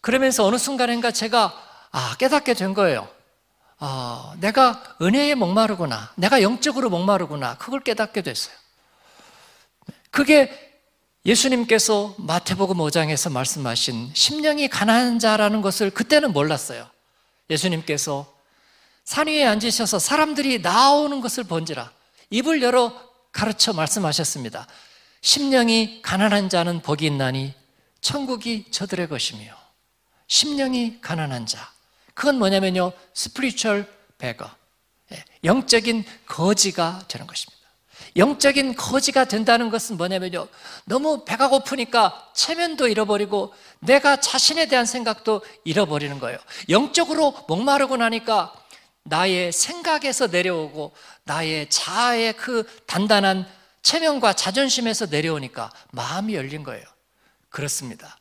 그러면서 어느 순간인가 제가 아, 깨닫게 된 거예요. 아, 내가 은혜에 목마르구나, 내가 영적으로 목마르구나, 그걸 깨닫게 됐어요. 그게 예수님께서 마태복음 오 장에서 말씀하신 심령이 가난한 자라는 것을 그때는 몰랐어요. 예수님께서 산 위에 앉으셔서 사람들이 나오는 것을 본지라 입을 열어 가르쳐 말씀하셨습니다. 심령이 가난한 자는 복이 있나니 천국이 저들의 것이며. 심령이 가난한 자, 그건 뭐냐면요, spiritual beggar, 영적인 거지가 되는 것입니다. 영적인 거지가 된다는 것은 뭐냐면요, 너무 배가 고프니까 체면도 잃어버리고 내가 자신에 대한 생각도 잃어버리는 거예요. 영적으로 목마르고 나니까 나의 생각에서 내려오고 나의 자아의 그 단단한 체면과 자존심에서 내려오니까 마음이 열린 거예요. 그렇습니다.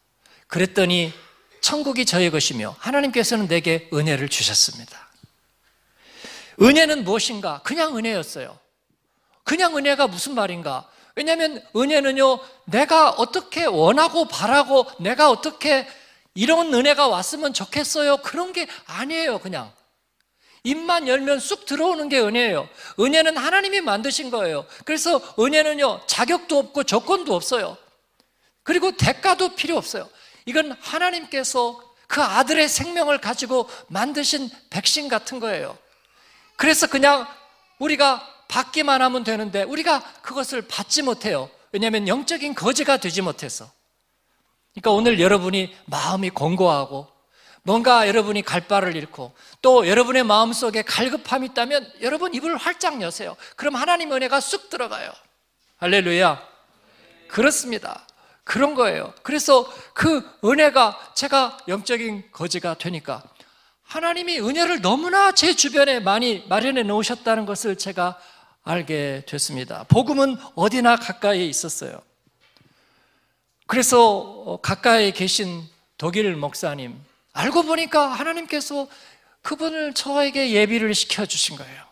그랬더니 천국이 저의 것이며 하나님께서는 내게 은혜를 주셨습니다. 은혜는 무엇인가? 그냥 은혜였어요. 그냥 은혜가 무슨 말인가? 왜냐하면 은혜는요, 내가 어떻게 원하고 바라고 내가 어떻게 이런 은혜가 왔으면 좋겠어요, 그런 게 아니에요. 그냥 입만 열면 쑥 들어오는 게 은혜예요. 은혜는 하나님이 만드신 거예요. 그래서 은혜는요, 자격도 없고 조건도 없어요. 그리고 대가도 필요 없어요. 이건 하나님께서 그 아들의 생명을 가지고 만드신 백신 같은 거예요. 그래서 그냥 우리가 받기만 하면 되는데 우리가 그것을 받지 못해요. 왜냐하면 영적인 거지가 되지 못해서. 그러니까 오늘 여러분이 마음이 공고하고 뭔가 여러분이 갈 바를 잃고 또 여러분의 마음속에 갈급함이 있다면 여러분 입을 활짝 여세요. 그럼 하나님 은혜가 쑥 들어가요. 할렐루야. 그렇습니다. 그런 거예요. 그래서 그 은혜가, 제가 영적인 거지가 되니까 하나님이 은혜를 너무나 제 주변에 많이 마련해 놓으셨다는 것을 제가 알게 됐습니다. 복음은 어디나 가까이에 있었어요. 그래서 가까이에 계신 독일 목사님, 알고 보니까 하나님께서 그분을 저에게 예비를 시켜주신 거예요.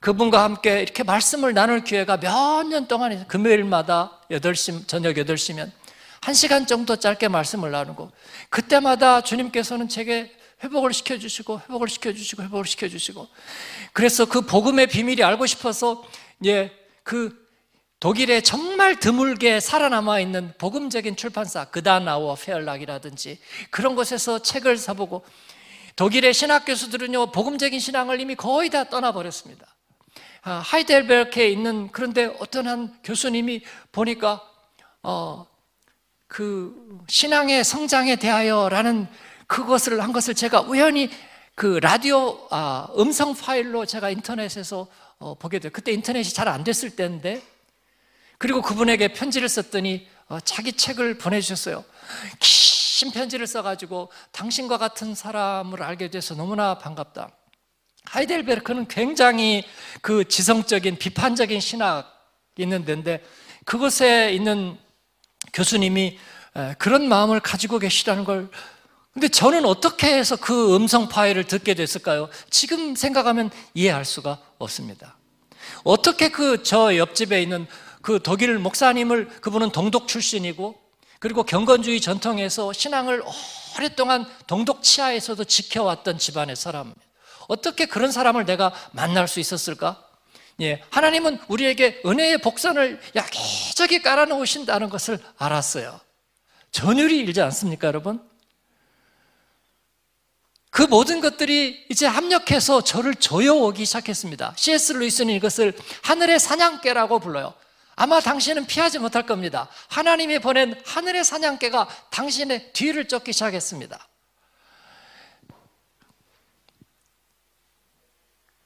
그분과 함께 이렇게 말씀을 나눌 기회가 몇 년 동안, 금요일마다 여덟 시, 저녁 여덟 시면 한 시간 정도 짧게 말씀을 나누고, 그때마다 주님께서는 제게 회복을 시켜주시고 회복을 시켜주시고 회복을 시켜주시고, 그래서 그 복음의 비밀이 알고 싶어서 예, 그 독일에 정말 드물게 살아남아 있는 복음적인 출판사 그다나워 페얼락이라든지 그런 곳에서 책을 사보고, 독일의 신학 교수들은요 복음적인 신앙을 이미 거의 다 떠나버렸습니다. 아, 하이델베르크에 있는, 그런데 어떤 한 교수님이 보니까 어, 그 신앙의 성장에 대하여라는 그것을 한 것을 제가 우연히 그 라디오 아, 음성 파일로 제가 인터넷에서 어, 보게 돼요. 그때 인터넷이 잘 안 됐을 때인데, 그리고 그분에게 편지를 썼더니 어, 자기 책을 보내주셨어요. 긴 편지를 써가지고 당신과 같은 사람을 알게 돼서 너무나 반갑다. 하이델베르크는 굉장히 그 지성적인 비판적인 신학이 있는 데인데 그곳에 있는 교수님이 에, 그런 마음을 가지고 계시다는 걸. 근데 저는 어떻게 해서 그 음성 파일을 듣게 됐을까요? 지금 생각하면 이해할 수가 없습니다. 어떻게 그 저 옆집에 있는 그 독일 목사님을, 그분은 동독 출신이고 그리고 경건주의 전통에서 신앙을 오랫동안 동독 치하에서도 지켜왔던 집안의 사람, 어떻게 그런 사람을 내가 만날 수 있었을까? 예, 하나님은 우리에게 은혜의 복선을 여기저기 깔아놓으신다는 것을 알았어요. 전율이 일지 않습니까 여러분? 그 모든 것들이 이제 합력해서 저를 조여오기 시작했습니다. 씨 에스 루이스는 이것을 하늘의 사냥개라고 불러요. 아마 당신은 피하지 못할 겁니다. 하나님이 보낸 하늘의 사냥개가 당신의 뒤를 쫓기 시작했습니다.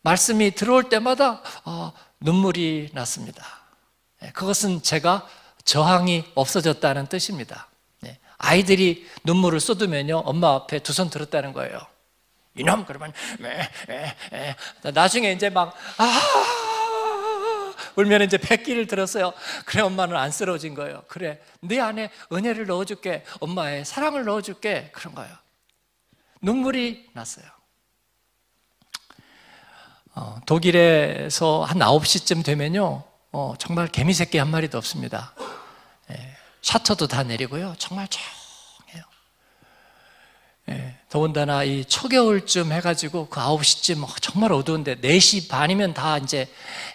말씀이 들어올 때마다 어, 눈물이 났습니다. 그것은 제가 저항이 없어졌다는 뜻입니다. 아이들이 눈물을 쏟으면요 엄마 앞에 두 손 들었다는 거예요. 이놈! 그러면 에, 에, 에. 나중에 이제 막 아~ 울면 이제 백기를 들었어요. 그래, 엄마는 안쓰러워진 거예요. 그래, 네 안에 은혜를 넣어줄게. 엄마의 사랑을 넣어줄게. 그런 거예요. 눈물이 났어요. 어, 독일에서 한 아홉 시쯤 되면요 어, 정말 개미새끼 한 마리도 없습니다. 예, 샤터도 다 내리고요 정말 조용해요. 예, 더군다나 이 초겨울쯤 해가지고 그 아홉 시쯤 정말 어두운데, 네 시 반이면 다 이제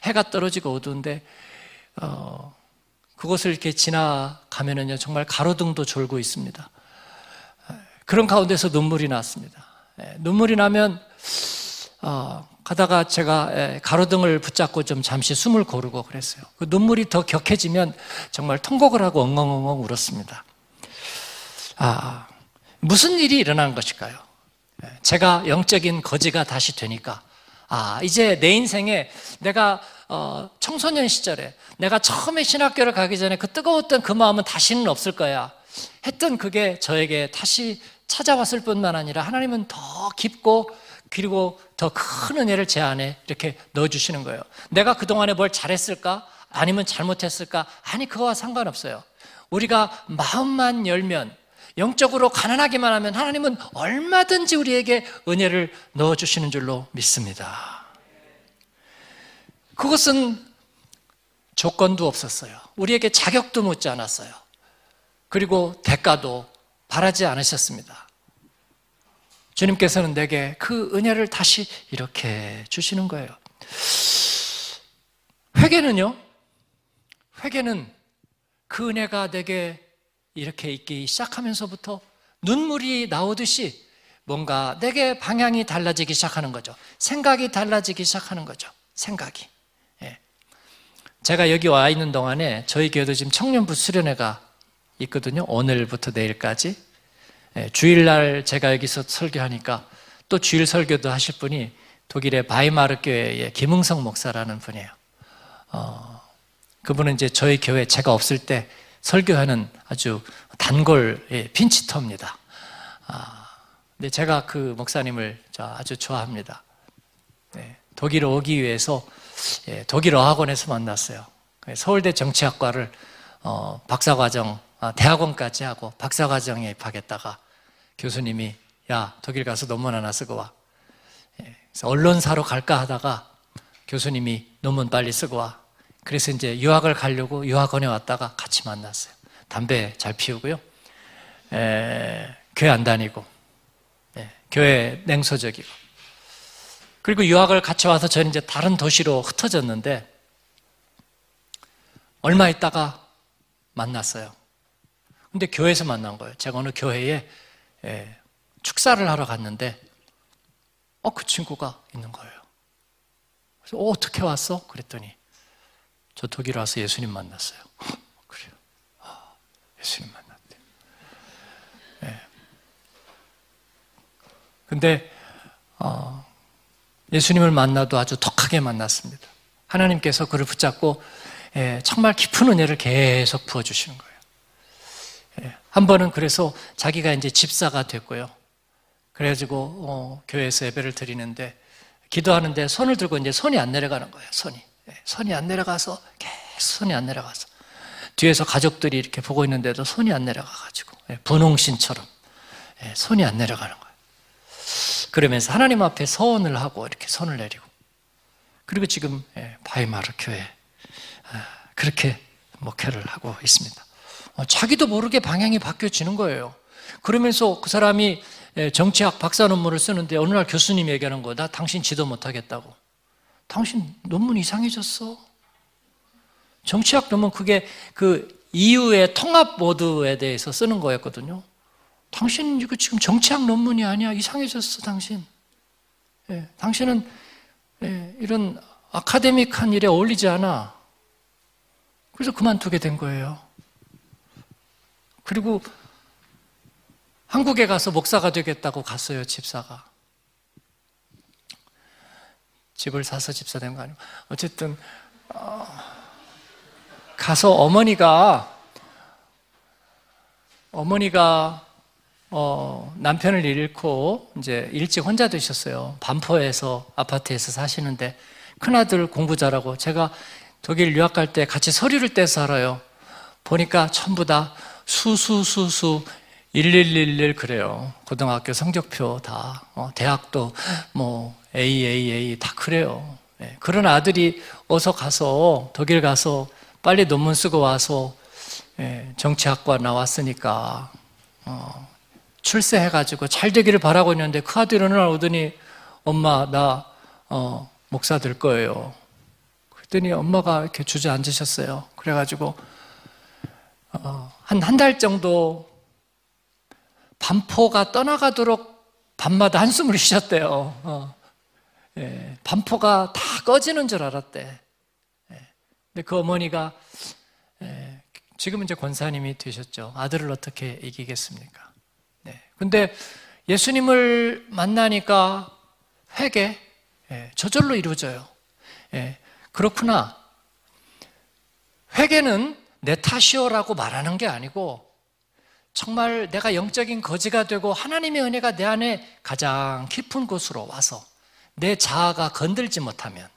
해가 떨어지고 어두운데 어, 그것을 이렇게 지나가면은요, 정말 가로등도 졸고 있습니다. 그런 가운데서 눈물이 났습니다. 눈물이 나면 어, 가다가 제가 가로등을 붙잡고 좀 잠시 숨을 고르고 그랬어요. 그 눈물이 더 격해지면 정말 통곡을 하고 엉엉엉엉 울었습니다. 아, 무슨 일이 일어난 것일까요? 제가 영적인 거지가 다시 되니까, 아, 이제 내 인생에 내가 어, 청소년 시절에 내가 처음에 신학교를 가기 전에 그 뜨거웠던 그 마음은 다시는 없을 거야 했던 그게 저에게 다시 찾아왔을 뿐만 아니라 하나님은 더 깊고 그리고 더 큰 은혜를 제 안에 이렇게 넣어주시는 거예요. 내가 그동안에 뭘 잘했을까? 아니면 잘못했을까? 아니, 그거와 상관없어요. 우리가 마음만 열면, 영적으로 가난하기만 하면 하나님은 얼마든지 우리에게 은혜를 넣어주시는 줄로 믿습니다. 그것은 조건도 없었어요. 우리에게 자격도 묻지 않았어요. 그리고 대가도 바라지 않으셨습니다. 주님께서는 내게 그 은혜를 다시 이렇게 주시는 거예요. 회개는요, 회개는 그 은혜가 내게 이렇게 있기 시작하면서부터 눈물이 나오듯이 뭔가 내게 방향이 달라지기 시작하는 거죠. 생각이 달라지기 시작하는 거죠. 생각이. 예. 제가 여기 와 있는 동안에 저희 교회도 지금 청년부 수련회가 있거든요. 오늘부터 내일까지. 예, 주일날 제가 여기서 설교하니까 또 주일 설교도 하실 분이 독일의 바이마르 교회의 김흥성 목사라는 분이에요. 어, 그분은 이제 저희 교회 제가 없을 때 설교하는 아주 단골, 예, 핀치터입니다. 아, 근데 제가 그 목사님을 아주 좋아합니다. 예, 독일 오기 위해서, 예, 독일어 학원에서 만났어요. 서울대 정치학과를 어, 박사과정, 아, 대학원까지 하고 박사과정에 입학했다가 교수님이, 야, 독일 가서 논문 하나 쓰고 와. 예, 그래서 언론사로 갈까 하다가 교수님이 논문 빨리 쓰고 와. 그래서 이제 유학을 가려고 유학원에 왔다가 같이 만났어요. 담배 잘 피우고요. 에, 교회 안 다니고, 예, 교회 냉소적이고. 그리고 유학을 같이 와서 저는 이제 다른 도시로 흩어졌는데 얼마 있다가 만났어요. 근데 교회에서 만난 거예요. 제가 어느 교회에, 예, 축사를 하러 갔는데 어, 그 친구가 있는 거예요. 그래서 어, 어떻게 왔어? 그랬더니 저 독일 와서 예수님 만났어요. 그래요. 아, 예수님 만났대요. 예. 근데 어, 예수님을 만나도 아주 독하게 만났습니다. 하나님께서 그를 붙잡고, 예, 정말 깊은 은혜를 계속 부어주시는 거예요. 예. 한 번은 그래서 자기가 이제 집사가 됐고요. 그래가지고 어, 교회에서 예배를 드리는데 기도하는데 손을 들고 이제 손이 안 내려가는 거예요. 손이. 손이 안 내려가서 계속 손이 안 내려가서 뒤에서 가족들이 이렇게 보고 있는데도 손이 안 내려가가지고 분홍신처럼 손이 안 내려가는 거예요. 그러면서 하나님 앞에 서원을 하고 이렇게 손을 내리고, 그리고 지금 바이마르 교회 그렇게 목회를 하고 있습니다. 자기도 모르게 방향이 바뀌어지는 거예요. 그러면서 그 사람이 정치학 박사 논문을 쓰는데 어느 날 교수님이 얘기하는 거야. 나 당신 지도 못하겠다고. 당신 논문 이상해졌어. 정치학 논문, 그게 그 이유의 통합 모드에 대해서 쓰는 거였거든요. 당신 이거 지금 정치학 논문이 아니야. 이상해졌어, 당신. 예, 당신은, 예, 이런 아카데믹한 일에 어울리지 않아. 그래서 그만두게 된 거예요. 그리고 한국에 가서 목사가 되겠다고 갔어요, 집사가. 집을 사서 집사 된 거 아니고, 어쨌든 어, 가서 어머니가 어머니가 어, 남편을 잃고 이제 일찍 혼자 되셨어요. 반포에서 아파트에서 사시는데 큰아들 공부 잘하고, 제가 독일 유학 갈 때 같이 서류를 떼서 알아요. 보니까 전부 다 수수수수 일일일일 그래요. 고등학교 성적표 다, 어, 대학도 뭐 에이 에이 에이 다 그래요. 예, 그런 아들이 어서 가서 독일 가서 빨리 논문 쓰고 와서, 예, 정치학과 나왔으니까 어, 출세해가지고 잘 되기를 바라고 있는데 그 아들이 어느 날 오더니, 엄마 나 어, 목사 될 거예요. 그랬더니 엄마가 이렇게 주저앉으셨어요. 그래가지고 한 한 달 정도 반포가 떠나가도록 밤마다 한숨을 쉬셨대요. 어. 예, 반포가 다 꺼지는 줄 알았대. 예, 근데 그 어머니가 예, 지금 이제 권사님이 되셨죠. 아들을 어떻게 이기겠습니까? 네. 근데 예수님을 만나니까 회개 예, 저절로 이루어져요. 예, 그렇구나. 회개는 내 탓이오라고 말하는 게 아니고 정말 내가 영적인 거지가 되고 하나님의 은혜가 내 안에 가장 깊은 곳으로 와서 내 자아가 건들지 못하면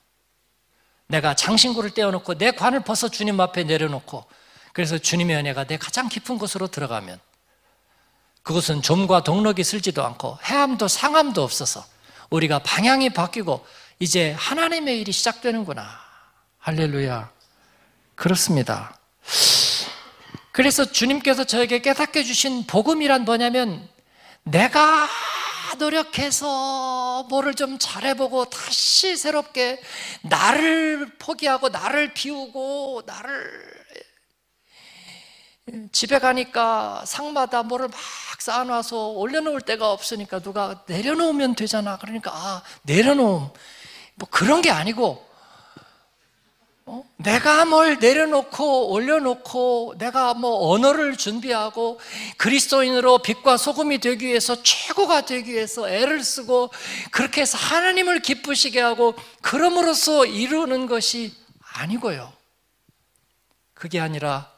내가 장신구를 떼어놓고 내 관을 벗어 주님 앞에 내려놓고 그래서 주님의 은혜가 내 가장 깊은 곳으로 들어가면 그것은 좀과 동력이 쓸지도 않고 해함도 상함도 없어서 우리가 방향이 바뀌고 이제 하나님의 일이 시작되는구나. 할렐루야. 그렇습니다. 그래서 주님께서 저에게 깨닫게 주신 복음이란 뭐냐면 내가 노력해서 뭐를 좀 잘해보고 다시 새롭게 나를 포기하고 나를 비우고 나를 집에 가니까 상마다 뭐를 막 쌓아놔서 올려놓을 데가 없으니까 누가 내려놓으면 되잖아. 그러니까 아 내려놓음 뭐 그런 게 아니고 어? 내가 뭘 내려놓고 올려놓고 내가 뭐 언어를 준비하고 그리스도인으로 빛과 소금이 되기 위해서 최고가 되기 위해서 애를 쓰고 그렇게 해서 하나님을 기쁘시게 하고 그럼으로써 이루는 것이 아니고요. 그게 아니라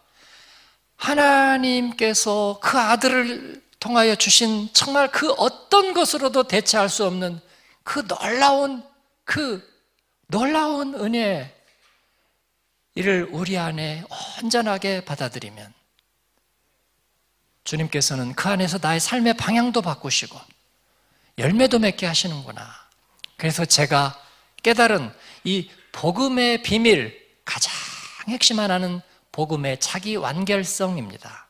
하나님께서 그 아들을 통하여 주신 정말 그 어떤 것으로도 대체할 수 없는 그 놀라운 그 놀라운 은혜 이를 우리 안에 온전하게 받아들이면 주님께서는 그 안에서 나의 삶의 방향도 바꾸시고 열매도 맺게 하시는구나. 그래서 제가 깨달은 이 복음의 비밀, 가장 핵심 하나는 복음의 자기 완결성입니다.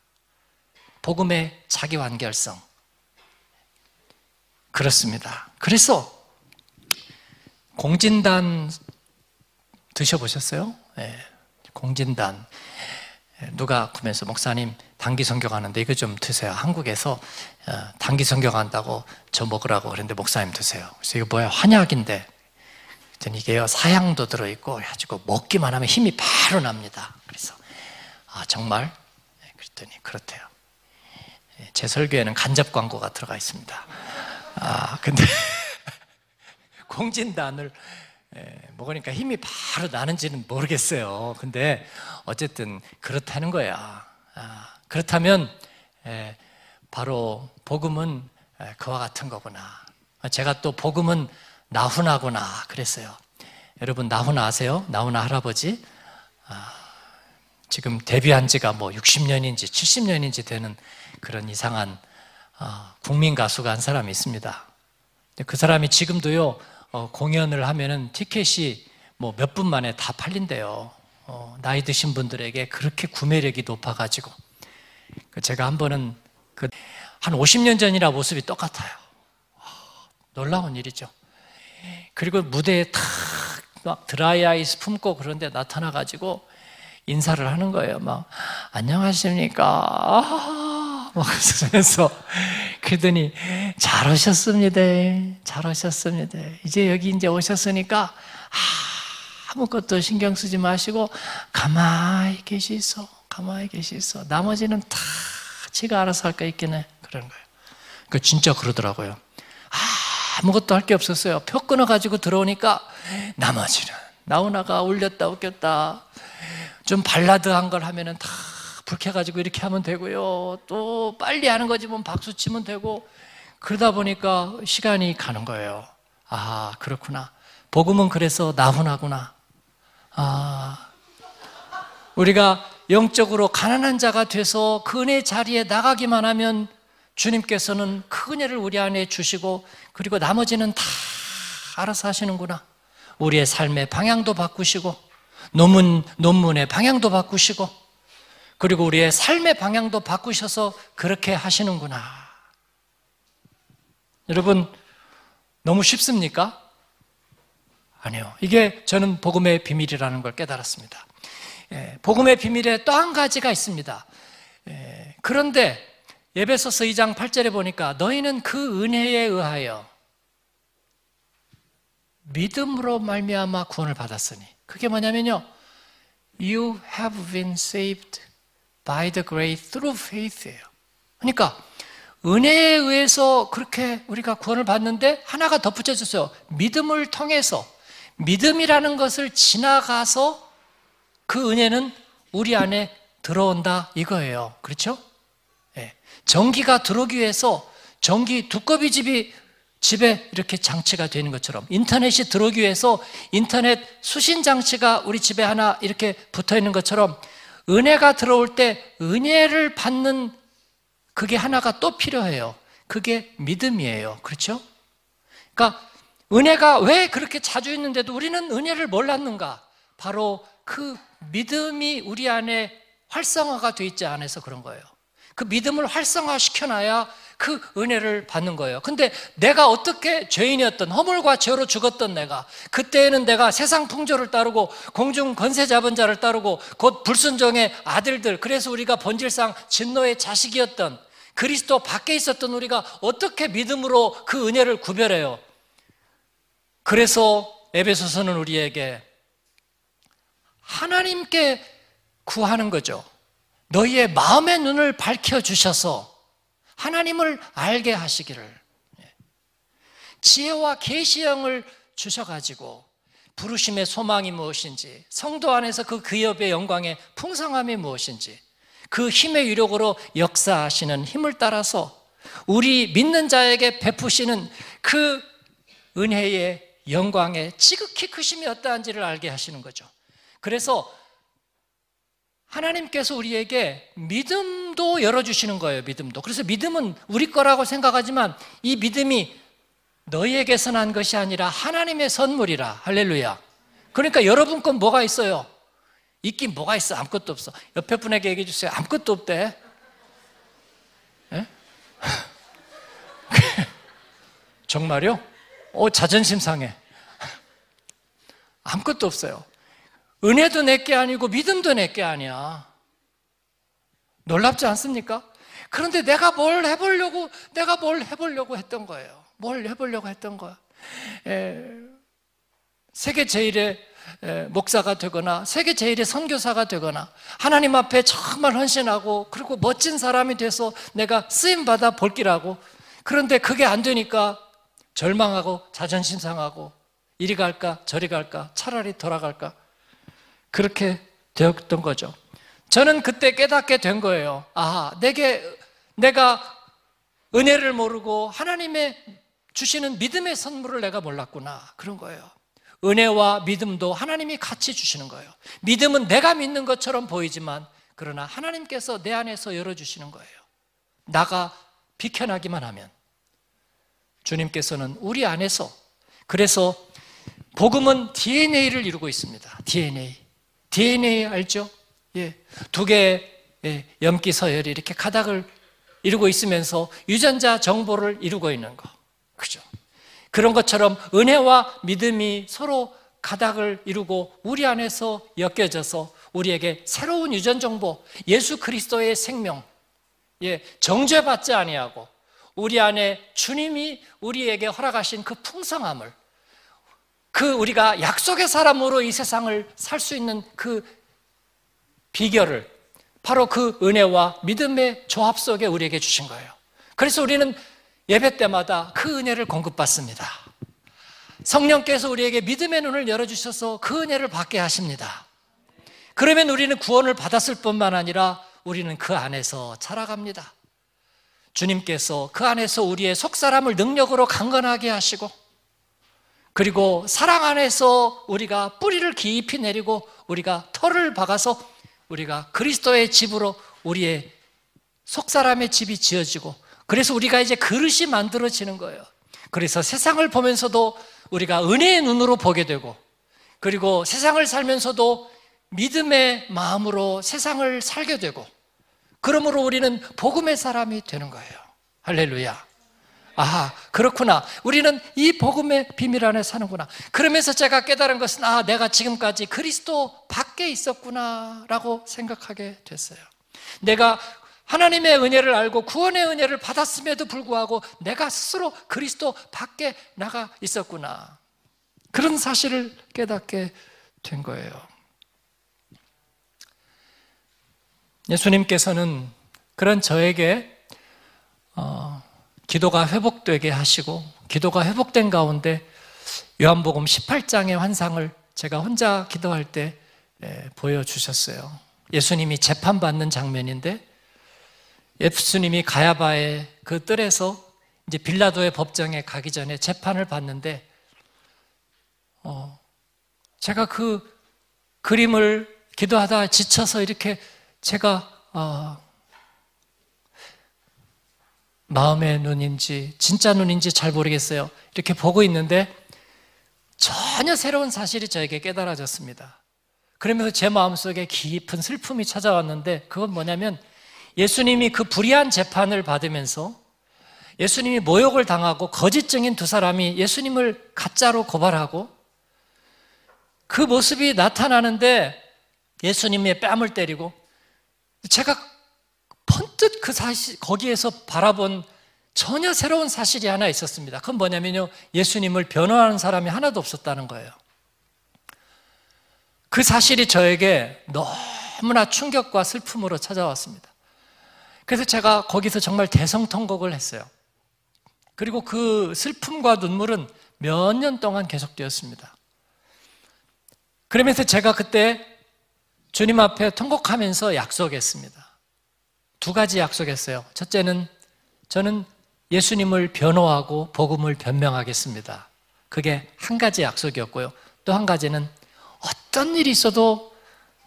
복음의 자기 완결성. 그렇습니다. 그래서 공진단 드셔보셨어요? 예. 공진단 누가 보면서 목사님 단기 성경하는데 이거 좀 드세요. 한국에서 단기 성경한다고 저 먹으라고 그랬는데 목사님 드세요. 그래서 이거 뭐야 한약인데 전 이게요 사향도 들어있고 가지고 먹기만 하면 힘이 바로 납니다. 그래서 아 정말 그랬더니 그렇대요. 제 설교에는 간접 광고가 들어가 있습니다. 아 근데 공진단을 예, 먹으니까 힘이 바로 나는지는 모르겠어요. 근데 어쨌든 그렇다는 거야. 아, 그렇다면 예, 바로 복음은 예, 그와 같은 거구나. 제가 또 복음은 나훈아구나 그랬어요. 여러분 나훈아 아세요? 나훈아 할아버지. 아, 지금 데뷔한 지가 뭐 육십 년인지 칠십 년인지 되는 그런 이상한 아, 국민 가수가 한 사람이 있습니다. 근데 그 사람이 지금도요. 어, 공연을 하면은 티켓이 뭐 몇 분 만에 다 팔린대요. 어, 나이 드신 분들에게 그렇게 구매력이 높아가지고. 제가 한 번은 그 한 오십 년 전이라 모습이 똑같아요. 놀라운 일이죠. 그리고 무대에 탁 막 드라이아이스 품고 그런데 나타나가지고 인사를 하는 거예요. 막, 안녕하십니까. 아~ 막 그러면서. 그러더니 잘 오셨습니다. 잘 오셨습니다. 이제 여기 이제 오셨으니까 아무것도 신경 쓰지 마시고 가만히 계시소. 가만히 계시소. 나머지는 다 지가 알아서 할 거 있겠네. 그런 거예요. 그 진짜 그러더라고요. 아무것도 할 게 없었어요. 표 끊어가지고 들어오니까 나머지는 나훈아가 울렸다 웃겼다. 좀 발라드한 걸 하면은 다. 불쾌해가지고 이렇게 하면 되고요. 또 빨리 하는 거지 뭐 박수 치면 되고 그러다 보니까 시간이 가는 거예요. 아 그렇구나. 복음은 그래서 나훈아구나. 아 우리가 영적으로 가난한 자가 돼서 그 은혜 자리에 나가기만 하면 주님께서는 그 은혜를 우리 안에 주시고 그리고 나머지는 다 알아서 하시는구나. 우리의 삶의 방향도 바꾸시고 논문, 논문의 방향도 바꾸시고 그리고 우리의 삶의 방향도 바꾸셔서 그렇게 하시는구나. 여러분 너무 쉽습니까? 아니요. 이게 저는 복음의 비밀이라는 걸 깨달았습니다. 예, 복음의 비밀에 또 한 가지가 있습니다. 예, 그런데 에베소서 이 장 팔 절에 보니까 너희는 그 은혜에 의하여 믿음으로 말미암아 구원을 받았으니, 그게 뭐냐면요, You have been saved by the grace through faith예요. 그러니까 은혜에 의해서 그렇게 우리가 구원을 받는데 하나가 덧붙여줬어요. 믿음을 통해서, 믿음이라는 것을 지나가서 그 은혜는 우리 안에 들어온다 이거예요. 그렇죠? 예. 전기가 들어오기 위해서 전기 두꺼비 집이 집에 이렇게 장치가 되는 것처럼, 인터넷이 들어오기 위해서 인터넷 수신 장치가 우리 집에 하나 이렇게 붙어 있는 것처럼, 은혜가 들어올 때 은혜를 받는 그게 하나가 또 필요해요. 그게 믿음이에요. 그렇죠? 그러니까 은혜가 왜 그렇게 자주 있는데도 우리는 은혜를 몰랐는가? 바로 그 믿음이 우리 안에 활성화가 되어 있지 않아서 그런 거예요. 그 믿음을 활성화시켜놔야 그 은혜를 받는 거예요. 근데 내가 어떻게 죄인이었던, 허물과 죄로 죽었던 내가, 그때에는 내가 세상 풍조를 따르고 공중 권세 잡은 자를 따르고 곧 불순종의 아들들, 그래서 우리가 본질상 진노의 자식이었던, 그리스도 밖에 있었던 우리가 어떻게 믿음으로 그 은혜를 구별해요? 그래서 에베소서는 우리에게 하나님께 구하는 거죠. 너희의 마음의 눈을 밝혀주셔서 하나님을 알게 하시기를, 지혜와 계시의 영을 주셔가지고 부르심의 소망이 무엇인지, 성도 안에서 그 기업의 영광의 풍성함이 무엇인지, 그 힘의 위력으로 역사하시는 힘을 따라서 우리 믿는 자에게 베푸시는 그 은혜의 영광의 지극히 크심이 어떠한지를 알게 하시는 거죠. 그래서 하나님께서 우리에게 믿음도 열어주시는 거예요. 믿음도. 그래서 믿음은 우리 거라고 생각하지만 이 믿음이 너희에게서 난 것이 아니라 하나님의 선물이라. 할렐루야. 그러니까 여러분 건 뭐가 있어요? 있긴 뭐가 있어? 아무것도 없어. 옆에 분에게 얘기해 주세요. 아무것도 없대. 예? 정말요? 어, 자존심 상해. 아무것도 없어요. 은혜도 내게 아니고 믿음도 내게 아니야. 놀랍지 않습니까? 그런데 내가 뭘 해보려고, 내가 뭘 해보려고 했던 거예요. 뭘 해보려고 했던 거야. 에, 세계 제일의 에, 목사가 되거나, 세계 제일의 선교사가 되거나, 하나님 앞에 정말 헌신하고, 그리고 멋진 사람이 돼서 내가 쓰임받아 볼기라고. 그런데 그게 안 되니까 절망하고 자존심 상하고, 이리 갈까 저리 갈까 차라리 돌아갈까, 그렇게 되었던 거죠. 저는 그때 깨닫게 된 거예요. 아, 내게, 내가 은혜를 모르고 하나님의 주시는 믿음의 선물을 내가 몰랐구나. 그런 거예요. 은혜와 믿음도 하나님이 같이 주시는 거예요. 믿음은 내가 믿는 것처럼 보이지만, 그러나 하나님께서 내 안에서 열어주시는 거예요. 나가 비켜나기만 하면 주님께서는 우리 안에서. 그래서 복음은 디엔에이를 이루고 있습니다. 디엔에이. 디엔에이 알죠? 예. 두 개의 염기 서열이 이렇게 가닥을 이루고 있으면서 유전자 정보를 이루고 있는 거. 그죠? 그런 것처럼 은혜와 믿음이 서로 가닥을 이루고 우리 안에서 엮여져서 우리에게 새로운 유전 정보, 예수 그리스도의 생명, 예, 정죄받지 아니하고 우리 안에 주님이 우리에게 허락하신 그 풍성함을, 그 우리가 약속의 사람으로 이 세상을 살 수 있는 그 비결을 바로 그 은혜와 믿음의 조합 속에 우리에게 주신 거예요. 그래서 우리는 예배 때마다 그 은혜를 공급받습니다. 성령께서 우리에게 믿음의 눈을 열어주셔서 그 은혜를 받게 하십니다. 그러면 우리는 구원을 받았을 뿐만 아니라 우리는 그 안에서 자라갑니다. 주님께서 그 안에서 우리의 속사람을 능력으로 강건하게 하시고, 그리고 사랑 안에서 우리가 뿌리를 깊이 내리고 우리가 털을 박아서 우리가 그리스도의 집으로 우리의 속사람의 집이 지어지고, 그래서 우리가 이제 그릇이 만들어지는 거예요. 그래서 세상을 보면서도 우리가 은혜의 눈으로 보게 되고, 그리고 세상을 살면서도 믿음의 마음으로 세상을 살게 되고, 그러므로 우리는 복음의 사람이 되는 거예요. 할렐루야. 아, 그렇구나. 우리는 이 복음의 비밀 안에 사는구나. 그러면서 제가 깨달은 것은, 아, 내가 지금까지 그리스도 밖에 있었구나 라고 생각하게 됐어요. 내가 하나님의 은혜를 알고 구원의 은혜를 받았음에도 불구하고 내가 스스로 그리스도 밖에 나가 있었구나, 그런 사실을 깨닫게 된 거예요. 예수님께서는 그런 저에게 어, 기도가 회복되게 하시고, 기도가 회복된 가운데 요한복음 십팔 장의 환상을 제가 혼자 기도할 때 예, 보여주셨어요. 예수님이 재판받는 장면인데, 예수님이 가야바의 그 뜰에서 이제 빌라도의 법정에 가기 전에 재판을 받는데, 어, 제가 그 그림을 기도하다 지쳐서 이렇게 제가 어, 마음의 눈인지 진짜 눈인지 잘 모르겠어요. 이렇게 보고 있는데 전혀 새로운 사실이 저에게 깨달아졌습니다. 그러면서 제 마음속에 깊은 슬픔이 찾아왔는데, 그건 뭐냐면 예수님이 그 불의한 재판을 받으면서 예수님이 모욕을 당하고 거짓 증인 두 사람이 예수님을 가짜로 고발하고 그 모습이 나타나는데, 예수님의 뺨을 때리고, 제가 번뜩 그 사실, 거기에서 바라본 전혀 새로운 사실이 하나 있었습니다. 그건 뭐냐면요, 예수님을 변호하는 사람이 하나도 없었다는 거예요. 그 사실이 저에게 너무나 충격과 슬픔으로 찾아왔습니다. 그래서 제가 거기서 정말 대성통곡을 했어요. 그리고 그 슬픔과 눈물은 몇 년 동안 계속되었습니다. 그러면서 제가 그때 주님 앞에 통곡하면서 약속했습니다. 두 가지 약속했어요. 첫째는 저는 예수님을 변호하고 복음을 변명하겠습니다. 그게 한 가지 약속이었고요. 또 한 가지는 어떤 일이 있어도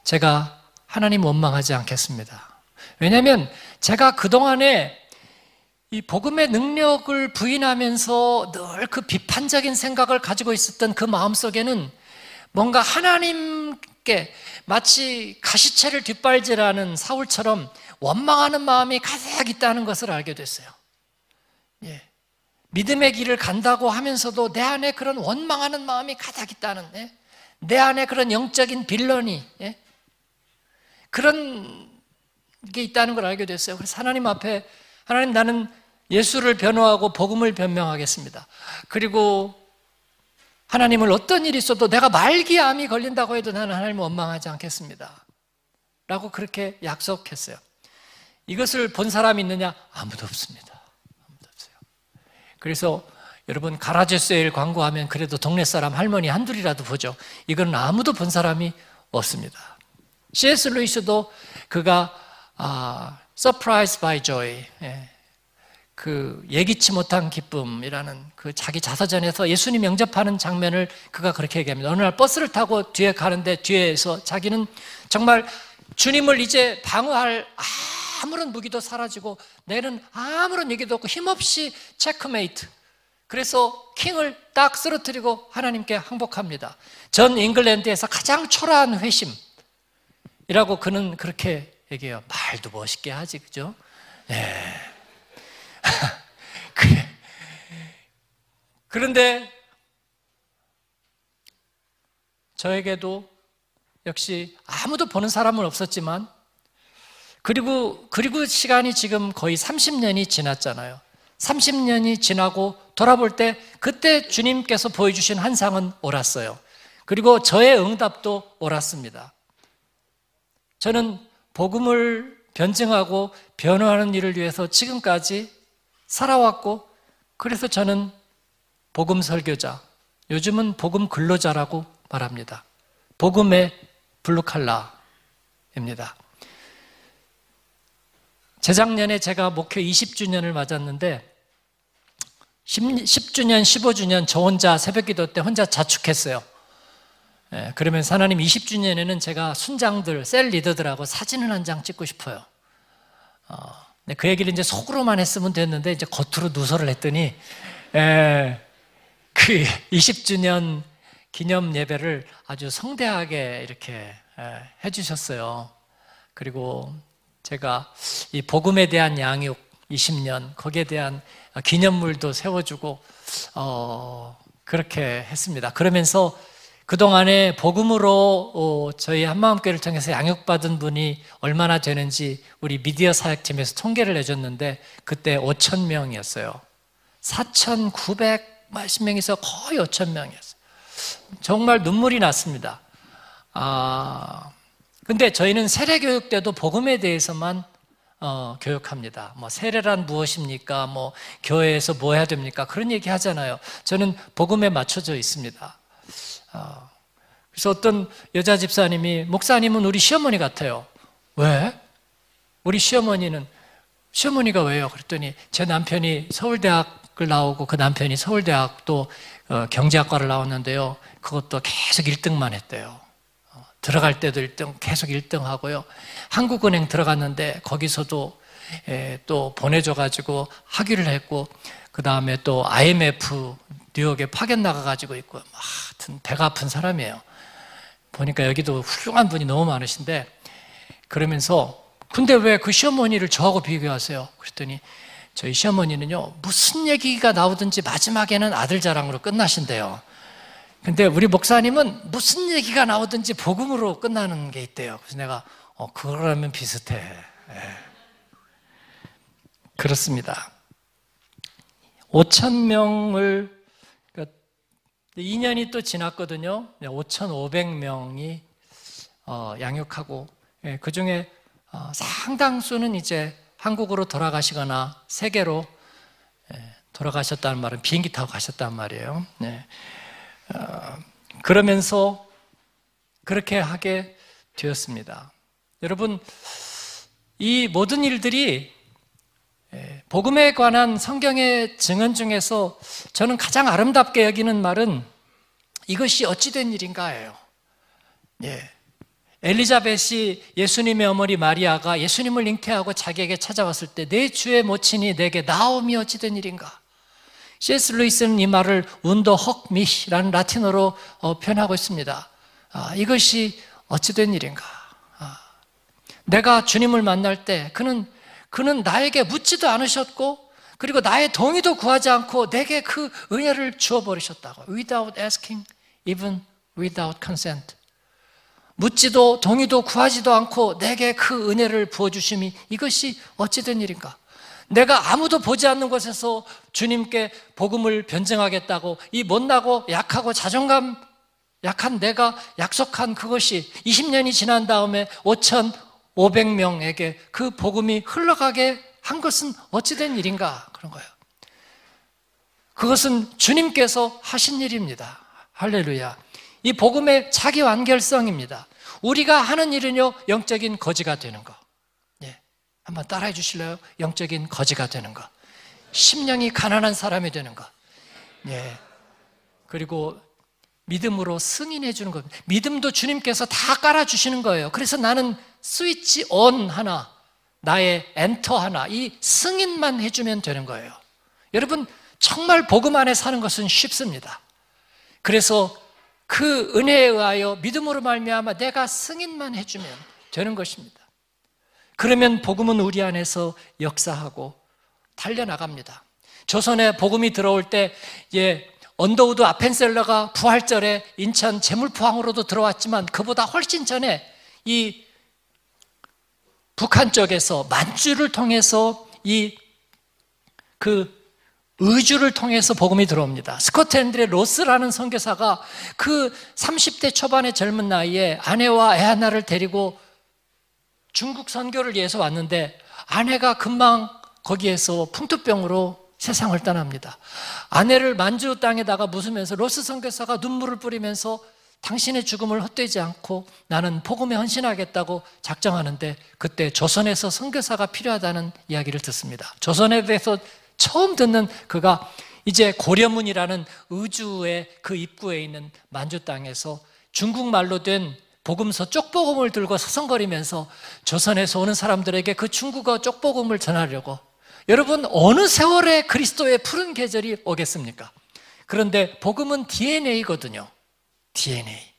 제가 하나님 원망하지 않겠습니다. 왜냐하면 제가 그동안에 이 복음의 능력을 부인하면서 늘 그 비판적인 생각을 가지고 있었던 그 마음속에는 뭔가 하나님께 마치 가시체를 뒷발질하는 사울처럼 원망하는 마음이 가득 있다는 것을 알게 됐어요. 예. 믿음의 길을 간다고 하면서도 내 안에 그런 원망하는 마음이 가득 있다는, 예? 내 안에 그런 영적인 빌런이, 예? 그런 게 있다는 걸 알게 됐어요. 그래서 하나님 앞에, 하나님, 나는 예수를 변호하고 복음을 변명하겠습니다. 그리고 하나님을 어떤 일이 있어도 내가 말기암이 걸린다고 해도 나는 하나님을 원망하지 않겠습니다 라고 그렇게 약속했어요. 이것을 본 사람이 있느냐? 아무도 없습니다. 아무도 없어요. 그래서 여러분, 가라지 세일 광고하면 그래도 동네 사람 할머니 한둘이라도 보죠. 이건 아무도 본 사람이 없습니다. 씨에스 루이스도 그가 아, Surprise by Joy, 예, 그 예기치 못한 기쁨이라는 그 자기 자서전에서 예수님 영접하는 장면을 그가 그렇게 얘기합니다. 어느 날 버스를 타고 뒤에 가는데, 뒤에서 자기는 정말 주님을 이제 방어할 아무런 무기도 사라지고 내는 아무런 얘기도 없고 힘없이 체크메이트, 그래서 킹을 딱 쓰러뜨리고 하나님께 항복합니다. 전 잉글랜드에서 가장 초라한 회심이라고 그는 그렇게 얘기해요. 말도 멋있게 하지, 그죠? 예. 그래. 그런데 저에게도 역시 아무도 보는 사람은 없었지만, 그리고 그리고 시간이 지금 거의 삼십 년이 지났잖아요. 삼십 년이 지나고 돌아볼 때 그때 주님께서 보여주신 환상은 옳았어요. 그리고 저의 응답도 옳았습니다. 저는 복음을 변증하고 변호하는 일을 위해서 지금까지 살아왔고, 그래서 저는 복음 설교자, 요즘은 복음 근로자라고 말합니다. 복음의 블루칼라입니다. 재작년에 제가 목회 이십 주년을 맞았는데, 십 주년, 십오 주년 저 혼자 새벽기도 때 혼자 자축했어요. 예, 그러면서 하나님, 이십 주년에는 제가 순장들, 셀 리더들하고 사진을 한 장 찍고 싶어요. 어, 근데 그 얘기를 이제 속으로만 했으면 됐는데, 이제 겉으로 누설을 했더니, 예, 그 이십 주년 기념 예배를 아주 성대하게 이렇게 예, 해주셨어요. 그리고 제가 이 복음에 대한 양육 이십 년, 거기에 대한 기념물도 세워주고, 어, 그렇게 했습니다. 그러면서 그동안에 복음으로 저희 한마음교회를 통해서 양육받은 분이 얼마나 되는지 우리 미디어 사역팀에서 통계를 내줬는데 그때 오천 명이었어요. 사천구백 명에서 거의 오천 명이었어요. 정말 눈물이 났습니다. 아, 근데 저희는 세례교육 때도 복음에 대해서만 어, 교육합니다. 뭐 세례란 무엇입니까? 뭐 교회에서 뭐 해야 됩니까? 그런 얘기 하잖아요. 저는 복음에 맞춰져 있습니다. 어, 그래서 어떤 여자 집사님이 목사님은 우리 시어머니 같아요. 왜? 우리 시어머니는 시어머니가 왜요? 그랬더니 제 남편이 서울대학을 나오고 그 남편이 서울대학도 어, 경제학과를 나왔는데요. 그것도 계속 일 등만 했대요. 들어갈 때도 일 등, 계속 일 등 하고요. 한국은행 들어갔는데 거기서도 에, 또 보내줘가지고 학위를 했고 그 다음에 또 아이엠에프 뉴욕에 파견 나가가지고 있고 막 하여튼 배가 아픈 사람이에요. 보니까 여기도 훌륭한 분이 너무 많으신데 그러면서 근데 왜 그 시어머니를 저하고 비교하세요? 그랬더니 저희 시어머니는요 무슨 얘기가 나오든지 마지막에는 아들 자랑으로 끝나신대요. 근데 우리 목사님은 무슨 얘기가 나오든지 복음으로 끝나는 게 있대요. 그래서 내가 어, 그거라면 비슷해. 예. 그렇습니다. 오천 명을 그러니까 이 년이 또 지났거든요. 오천오백 명이 어, 양육하고 예, 그중에 어, 상당수는 이제 한국으로 돌아가시거나 세계로 예, 돌아가셨다는 말은 비행기 타고 가셨단 말이에요. 예. 어, 그러면서 그렇게 하게 되었습니다. 여러분, 이 모든 일들이 복음에 관한 성경의 증언 중에서 저는 가장 아름답게 여기는 말은 이것이 어찌 된 일인가예요. 예. 엘리자벳이 예수님의 어머니 마리아가 예수님을 잉태하고 자기에게 찾아왔을 때 내 주의 모친이 내게 나옴이 어찌 된 일인가. 씨에스 루이스는 이 말을 운도 헉 미라는 라틴어로 어, 표현하고 있습니다. 아, 이것이 어찌 된 일인가. 아, 내가 주님을 만날 때 그는, 그는 나에게 묻지도 않으셨고 그리고 나의 동의도 구하지 않고 내게 그 은혜를 주어버리셨다고. Without asking, even without consent. 묻지도 동의도 구하지도 않고 내게 그 은혜를 부어주심이 이것이 어찌 된 일인가. 내가 아무도 보지 않는 곳에서 주님께 복음을 변증하겠다고 이 못나고 약하고 자존감 약한 내가 약속한 그것이 이십 년이 지난 다음에 오천오백 명에게 그 복음이 흘러가게 한 것은 어찌 된 일인가 그런 거예요. 그것은 주님께서 하신 일입니다. 할렐루야. 이 복음의 자기 완결성입니다. 우리가 하는 일은요 영적인 거지가 되는 거. 한번 따라해 주실래요? 영적인 거지가 되는 것, 심령이 가난한 사람이 되는 것, 예. 그리고 믿음으로 승인해 주는 겁니다. 믿음도 주님께서 다 깔아주시는 거예요. 그래서 나는 스위치 온 하나, 나의 엔터 하나, 이 승인만 해주면 되는 거예요. 여러분 정말 복음 안에 사는 것은 쉽습니다. 그래서 그 은혜에 의하여 믿음으로 말미암아 내가 승인만 해주면 되는 것입니다. 그러면 복음은 우리 안에서 역사하고 달려나갑니다. 조선에 복음이 들어올 때 예, 언더우드 아펜셀러가 부활절에 인천 제물포항으로도 들어왔지만 그보다 훨씬 전에 이 북한 쪽에서 만주를 통해서 이 그 의주를 통해서 복음이 들어옵니다. 스코트 앤드레 로스라는 선교사가 그 삼십 대 초반의 젊은 나이에 아내와 애 하나를 데리고 중국 선교를 위해서 왔는데 아내가 금방 거기에서 풍토병으로 세상을 떠납니다. 아내를 만주 땅에다가 묻으면서 로스 선교사가 눈물을 뿌리면서 당신의 죽음을 헛되지 않고 나는 복음에 헌신하겠다고 작정하는데 그때 조선에서 선교사가 필요하다는 이야기를 듣습니다. 조선에 대해서 처음 듣는 그가 이제 고려문이라는 의주의 그 입구에 있는 만주 땅에서 중국말로 된 복음서 쪽복음을 들고 서성거리면서 조선에서 오는 사람들에게 그 중국어 쪽복음을 전하려고. 여러분 어느 세월에 그리스도의 푸른 계절이 오겠습니까? 그런데 복음은 디엔에이거든요. 디엔에이.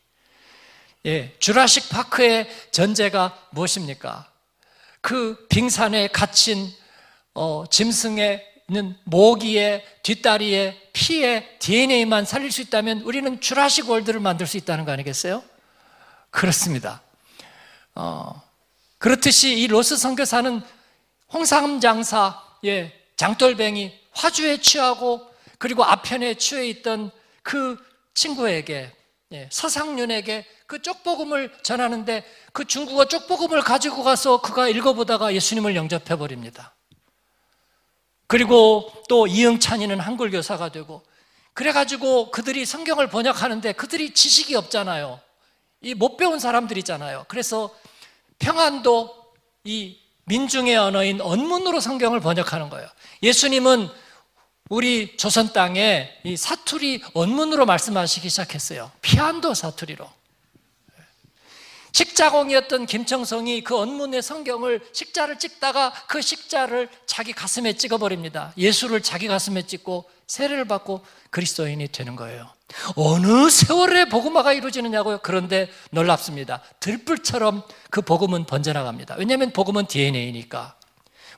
예, 주라식 파크의 전제가 무엇입니까? 그 빙산에 갇힌 어, 짐승의 있는 모기의 뒷다리의 피의 디엔에이만 살릴 수 있다면 우리는 주라식 월드를 만들 수 있다는 거 아니겠어요? 그렇습니다. 어, 그렇듯이 이 로스 선교사는 홍삼 장사의 장돌뱅이 화주에 취하고 그리고 아편에 취해 있던 그 친구에게, 예, 서상륜에게 그 쪽복음을 전하는데 그 중국어 쪽복음을 가지고 가서 그가 읽어보다가 예수님을 영접해버립니다. 그리고 또 이응찬이는 한글 교사가 되고, 그래가지고 그들이 성경을 번역하는데 그들이 지식이 없잖아요. 이 못 배운 사람들이잖아요. 그래서 평안도 이 민중의 언어인 언문으로 성경을 번역하는 거예요. 예수님은 우리 조선 땅에 이 사투리 언문으로 말씀하시기 시작했어요. 피안도 사투리로. 식자공이었던 김청성이 그 언문의 성경을 식자를 찍다가 그 식자를 자기 가슴에 찍어버립니다. 예수를 자기 가슴에 찍고 세례를 받고 그리스도인이 되는 거예요. 어느 세월에 복음화가 이루어지느냐고요? 그런데 놀랍습니다. 들불처럼 그 복음은 번져나갑니다. 왜냐하면 복음은 디엔에이니까.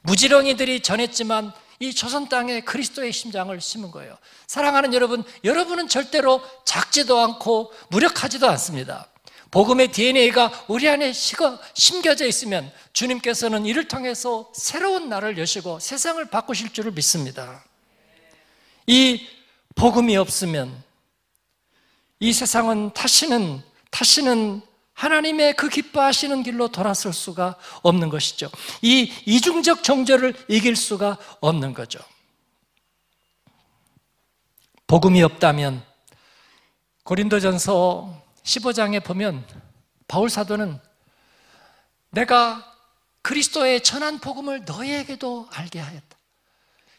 무지렁이들이 전했지만 이 조선 땅에 그리스도의 심장을 심은 거예요. 사랑하는 여러분, 여러분은 절대로 작지도 않고 무력하지도 않습니다. 복음의 디엔에이가 우리 안에 심겨져 있으면 주님께서는 이를 통해서 새로운 날을 여시고 세상을 바꾸실 줄을 믿습니다. 이 복음이 없으면 이 세상은 다시는 다시는 하나님의 그 기뻐하시는 길로 돌아설 수가 없는 것이죠. 이 이중적 정죄를 이길 수가 없는 거죠. 복음이 없다면 고린도전서 십오 장에 보면 바울 사도는 내가 그리스도의 전한 복음을 너희에게도 알게 하였다.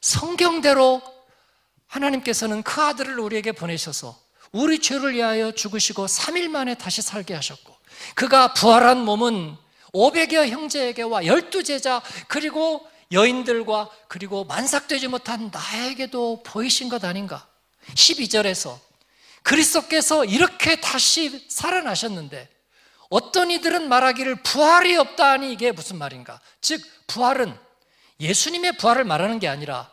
성경대로 하나님께서는 그 아들을 우리에게 보내셔서 우리 죄를 위하여 죽으시고 삼 일 만에 다시 살게 하셨고, 그가 부활한 몸은 오백여 형제에게와 열두 제자 그리고 여인들과 그리고 만삭되지 못한 나에게도 보이신 것 아닌가. 십이 절에서 그리스도께서 이렇게 다시 살아나셨는데 어떤 이들은 말하기를 부활이 없다 하니 이게 무슨 말인가. 즉 부활은 예수님의 부활을 말하는 게 아니라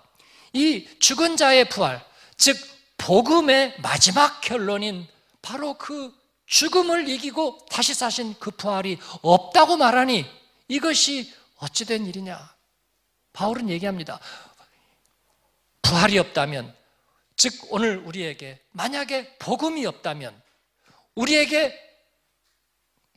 이 죽은 자의 부활, 즉 복음의 마지막 결론인 바로 그 죽음을 이기고 다시 사신 그 부활이 없다고 말하니 이것이 어찌된 일이냐. 바울은 얘기합니다. 부활이 없다면, 즉 오늘 우리에게 만약에 복음이 없다면 우리에게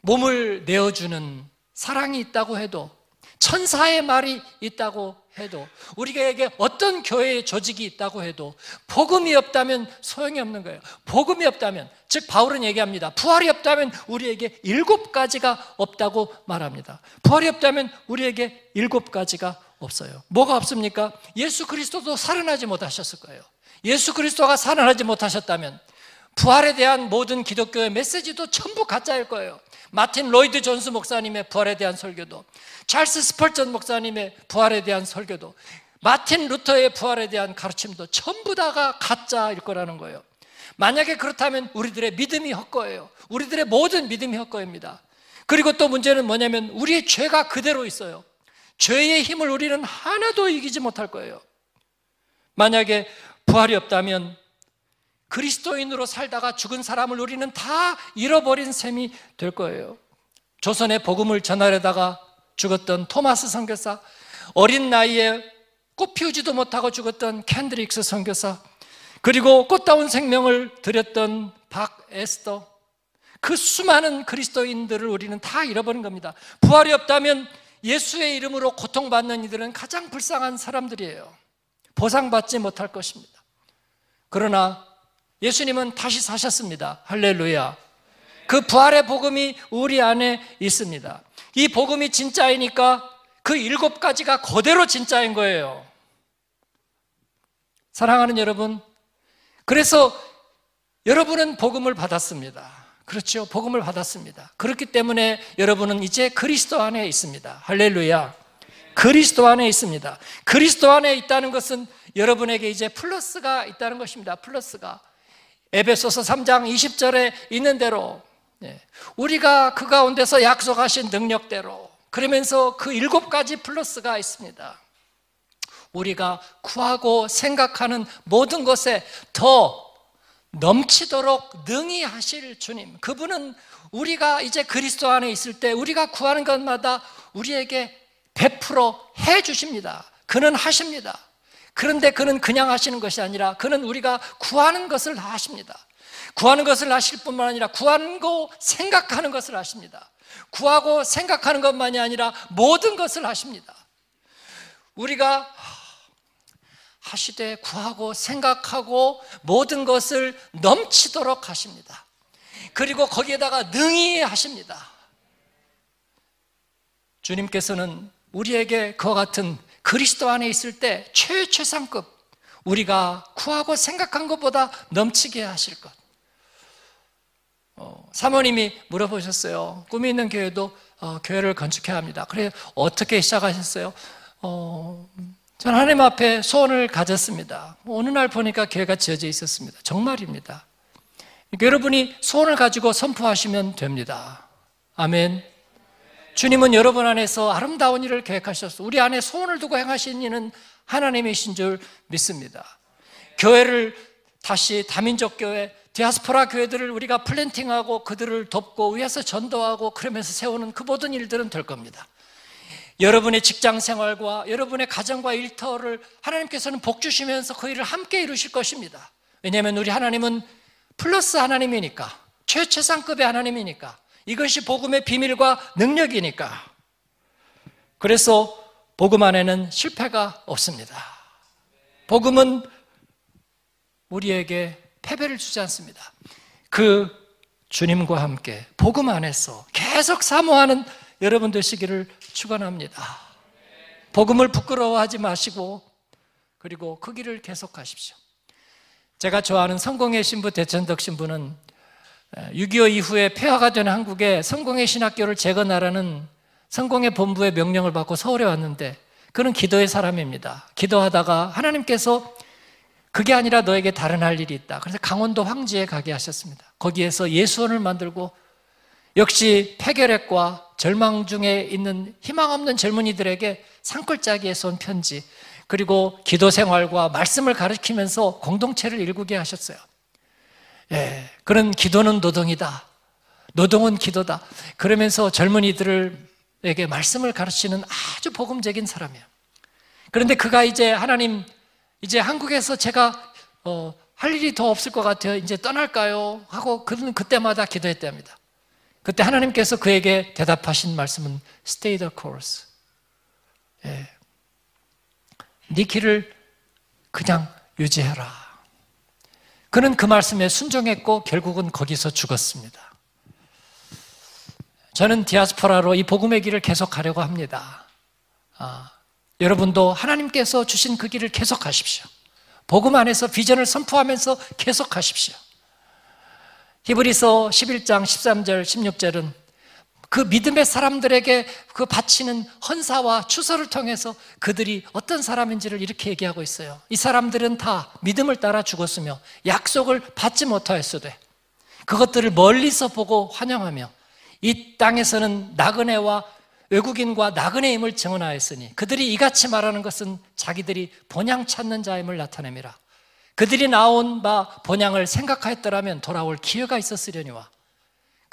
몸을 내어주는 사랑이 있다고 해도, 천사의 말이 있다고 해도, 우리에게 어떤 교회의 조직이 있다고 해도 복음이 없다면 소용이 없는 거예요. 복음이 없다면, 즉 바울은 얘기합니다. 부활이 없다면 우리에게 일곱 가지가 없다고 말합니다. 부활이 없다면 우리에게 일곱 가지가 없어요. 뭐가 없습니까? 예수 그리스도도 살아나지 못하셨을 거예요. 예수 그리스도가 살아나지 못하셨다면 부활에 대한 모든 기독교의 메시지도 전부 가짜일 거예요. 마틴 로이드 존스 목사님의 부활에 대한 설교도, 찰스 스펄전 목사님의 부활에 대한 설교도, 마틴 루터의 부활에 대한 가르침도 전부 다가 가짜일 거라는 거예요. 만약에 그렇다면 우리들의 믿음이 헛거예요. 우리들의 모든 믿음이 헛거입니다. 그리고 또 문제는 뭐냐면 우리의 죄가 그대로 있어요. 죄의 힘을 우리는 하나도 이기지 못할 거예요. 만약에 부활이 없다면 그리스도인으로 살다가 죽은 사람을 우리는 다 잃어버린 셈이 될 거예요. 조선에 복음을 전하려다가 죽었던 토마스 선교사, 어린 나이에 꽃 피우지도 못하고 죽었던 캔드릭스 선교사, 그리고 꽃다운 생명을 드렸던 박 에스터, 그 수많은 그리스도인들을 우리는 다 잃어버린 겁니다. 부활이 없다면 예수의 이름으로 고통받는 이들은 가장 불쌍한 사람들이에요. 보상받지 못할 것입니다. 그러나 예수님은 다시 사셨습니다. 할렐루야. 그 부활의 복음이 우리 안에 있습니다. 이 복음이 진짜이니까 그 일곱 가지가 그대로 진짜인 거예요. 사랑하는 여러분, 그래서 여러분은 복음을 받았습니다. 그렇죠? 복음을 받았습니다. 그렇기 때문에 여러분은 이제 그리스도 안에 있습니다. 할렐루야. 그리스도 안에 있습니다. 그리스도 안에 있다는 것은 여러분에게 이제 플러스가 있다는 것입니다. 플러스가. 에베소서 삼 장 이십 절에 있는 대로 우리가 그 가운데서 약속하신 능력대로, 그러면서 그 일곱 가지 플러스가 있습니다. 우리가 구하고 생각하는 모든 것에 더 넘치도록 능히 하실 주님, 그분은 우리가 이제 그리스도 안에 있을 때 우리가 구하는 것마다 우리에게 베풀어 해 주십니다. 그는 하십니다. 그런데 그는 그냥 하시는 것이 아니라 그는 우리가 구하는 것을 다 하십니다. 구하는 것을 하실 뿐만 아니라 구하고 생각하는 것을 하십니다. 구하고 생각하는 것만이 아니라 모든 것을 하십니다. 우리가 하시되 구하고 생각하고 모든 것을 넘치도록 하십니다. 그리고 거기에다가 능히 하십니다. 주님께서는 우리에게 그와 같은 그리스도 안에 있을 때 최최상급, 우리가 구하고 생각한 것보다 넘치게 하실 것. 어, 사모님이 물어보셨어요. 꿈이 있는 교회도 어, 교회를 건축해야 합니다. 그래서 어떻게 시작하셨어요? 어, 전 하나님 앞에 소원을 가졌습니다. 어느 날 보니까 교회가 지어져 있었습니다. 정말입니다. 그러니까 여러분이 소원을 가지고 선포하시면 됩니다. 아멘. 주님은 여러분 안에서 아름다운 일을 계획하셨어. 우리 안에 소원을 두고 행하신 이는 하나님이신 줄 믿습니다. 교회를 다시 다민족 교회, 디아스포라 교회들을 우리가 플랜팅하고 그들을 돕고 위에서 전도하고 그러면서 세우는 그 모든 일들은 될 겁니다. 여러분의 직장 생활과 여러분의 가정과 일터를 하나님께서는 복 주시면서 그 일을 함께 이루실 것입니다. 왜냐하면 우리 하나님은 플러스 하나님이니까, 최최상급의 하나님이니까, 이것이 복음의 비밀과 능력이니까. 그래서 복음 안에는 실패가 없습니다. 복음은 우리에게 패배를 주지 않습니다. 그 주님과 함께 복음 안에서 계속 사모하는 여러분 되시기를 축원합니다. 복음을 부끄러워하지 마시고 그리고 그 길을 계속하십시오. 제가 좋아하는 성공의 신부 대천덕 신부는 육이오 이후에 폐화가 된 한국에 성공의 신학교를 재건하라는 성공의 본부의 명령을 받고 서울에 왔는데, 그는 기도의 사람입니다. 기도하다가 하나님께서 그게 아니라 너에게 다른 할 일이 있다. 그래서 강원도 황지에 가게 하셨습니다. 거기에서 예수원을 만들고 역시 폐결핵과 절망 중에 있는 희망 없는 젊은이들에게 산골짜기에 쏜 편지, 그리고 기도 생활과 말씀을 가르치면서 공동체를 일구게 하셨어요. 예, 그런 기도는 노동이다, 노동은 기도다, 그러면서 젊은이들에게 말씀을 가르치는 아주 복음적인 사람이에요. 그런데 그가 이제 하나님, 이제 한국에서 제가 어, 할 일이 더 없을 것 같아요, 이제 떠날까요? 하고 그는 그때마다 기도했답니다. 그때 하나님께서 그에게 대답하신 말씀은 Stay the course. 예. 네 길을 그냥 유지해라. 그는 그 말씀에 순종했고 결국은 거기서 죽었습니다. 저는 디아스포라로 이 복음의 길을 계속 가려고 합니다. 아, 여러분도 하나님께서 주신 그 길을 계속 가십시오. 복음 안에서 비전을 선포하면서 계속 가십시오. 히브리서 십일 장 십삼 절 십육 절은 그 믿음의 사람들에게 그 바치는 헌사와 추서를 통해서 그들이 어떤 사람인지를 이렇게 얘기하고 있어요. 이 사람들은 다 믿음을 따라 죽었으며 약속을 받지 못하였으되 그것들을 멀리서 보고 환영하며 이 땅에서는 나그네와 외국인과 나그네임을 증언하였으니 그들이 이같이 말하는 것은 자기들이 본향 찾는 자임을 나타냄이라. 그들이 나온 바 본향을 생각하였더라면 돌아올 기회가 있었으려니와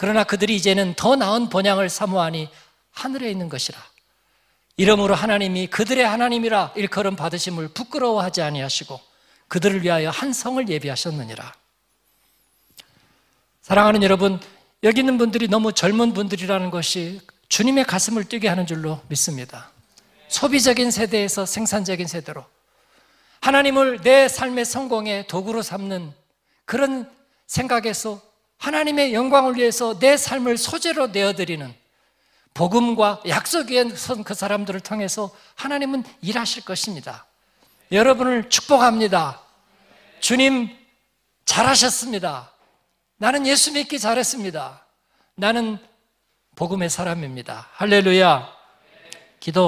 그러나 그들이 이제는 더 나은 본향을 사모하니 하늘에 있는 것이라. 이러므로 하나님이 그들의 하나님이라 일컬음 받으심을 부끄러워하지 아니하시고 그들을 위하여 한 성을 예비하셨느니라. 사랑하는 여러분, 여기 있는 분들이 너무 젊은 분들이라는 것이 주님의 가슴을 뛰게 하는 줄로 믿습니다. 소비적인 세대에서 생산적인 세대로 하나님을 내 삶의 성공의 도구로 삼는 그런 생각에서 하나님의 영광을 위해서 내 삶을 소재로 내어드리는 복음과 약속 위에 선 그 사람들을 통해서 하나님은 일하실 것입니다. 여러분을 축복합니다. 주님, 잘하셨습니다. 나는 예수 믿기 잘했습니다. 나는 복음의 사람입니다. 할렐루야. 기도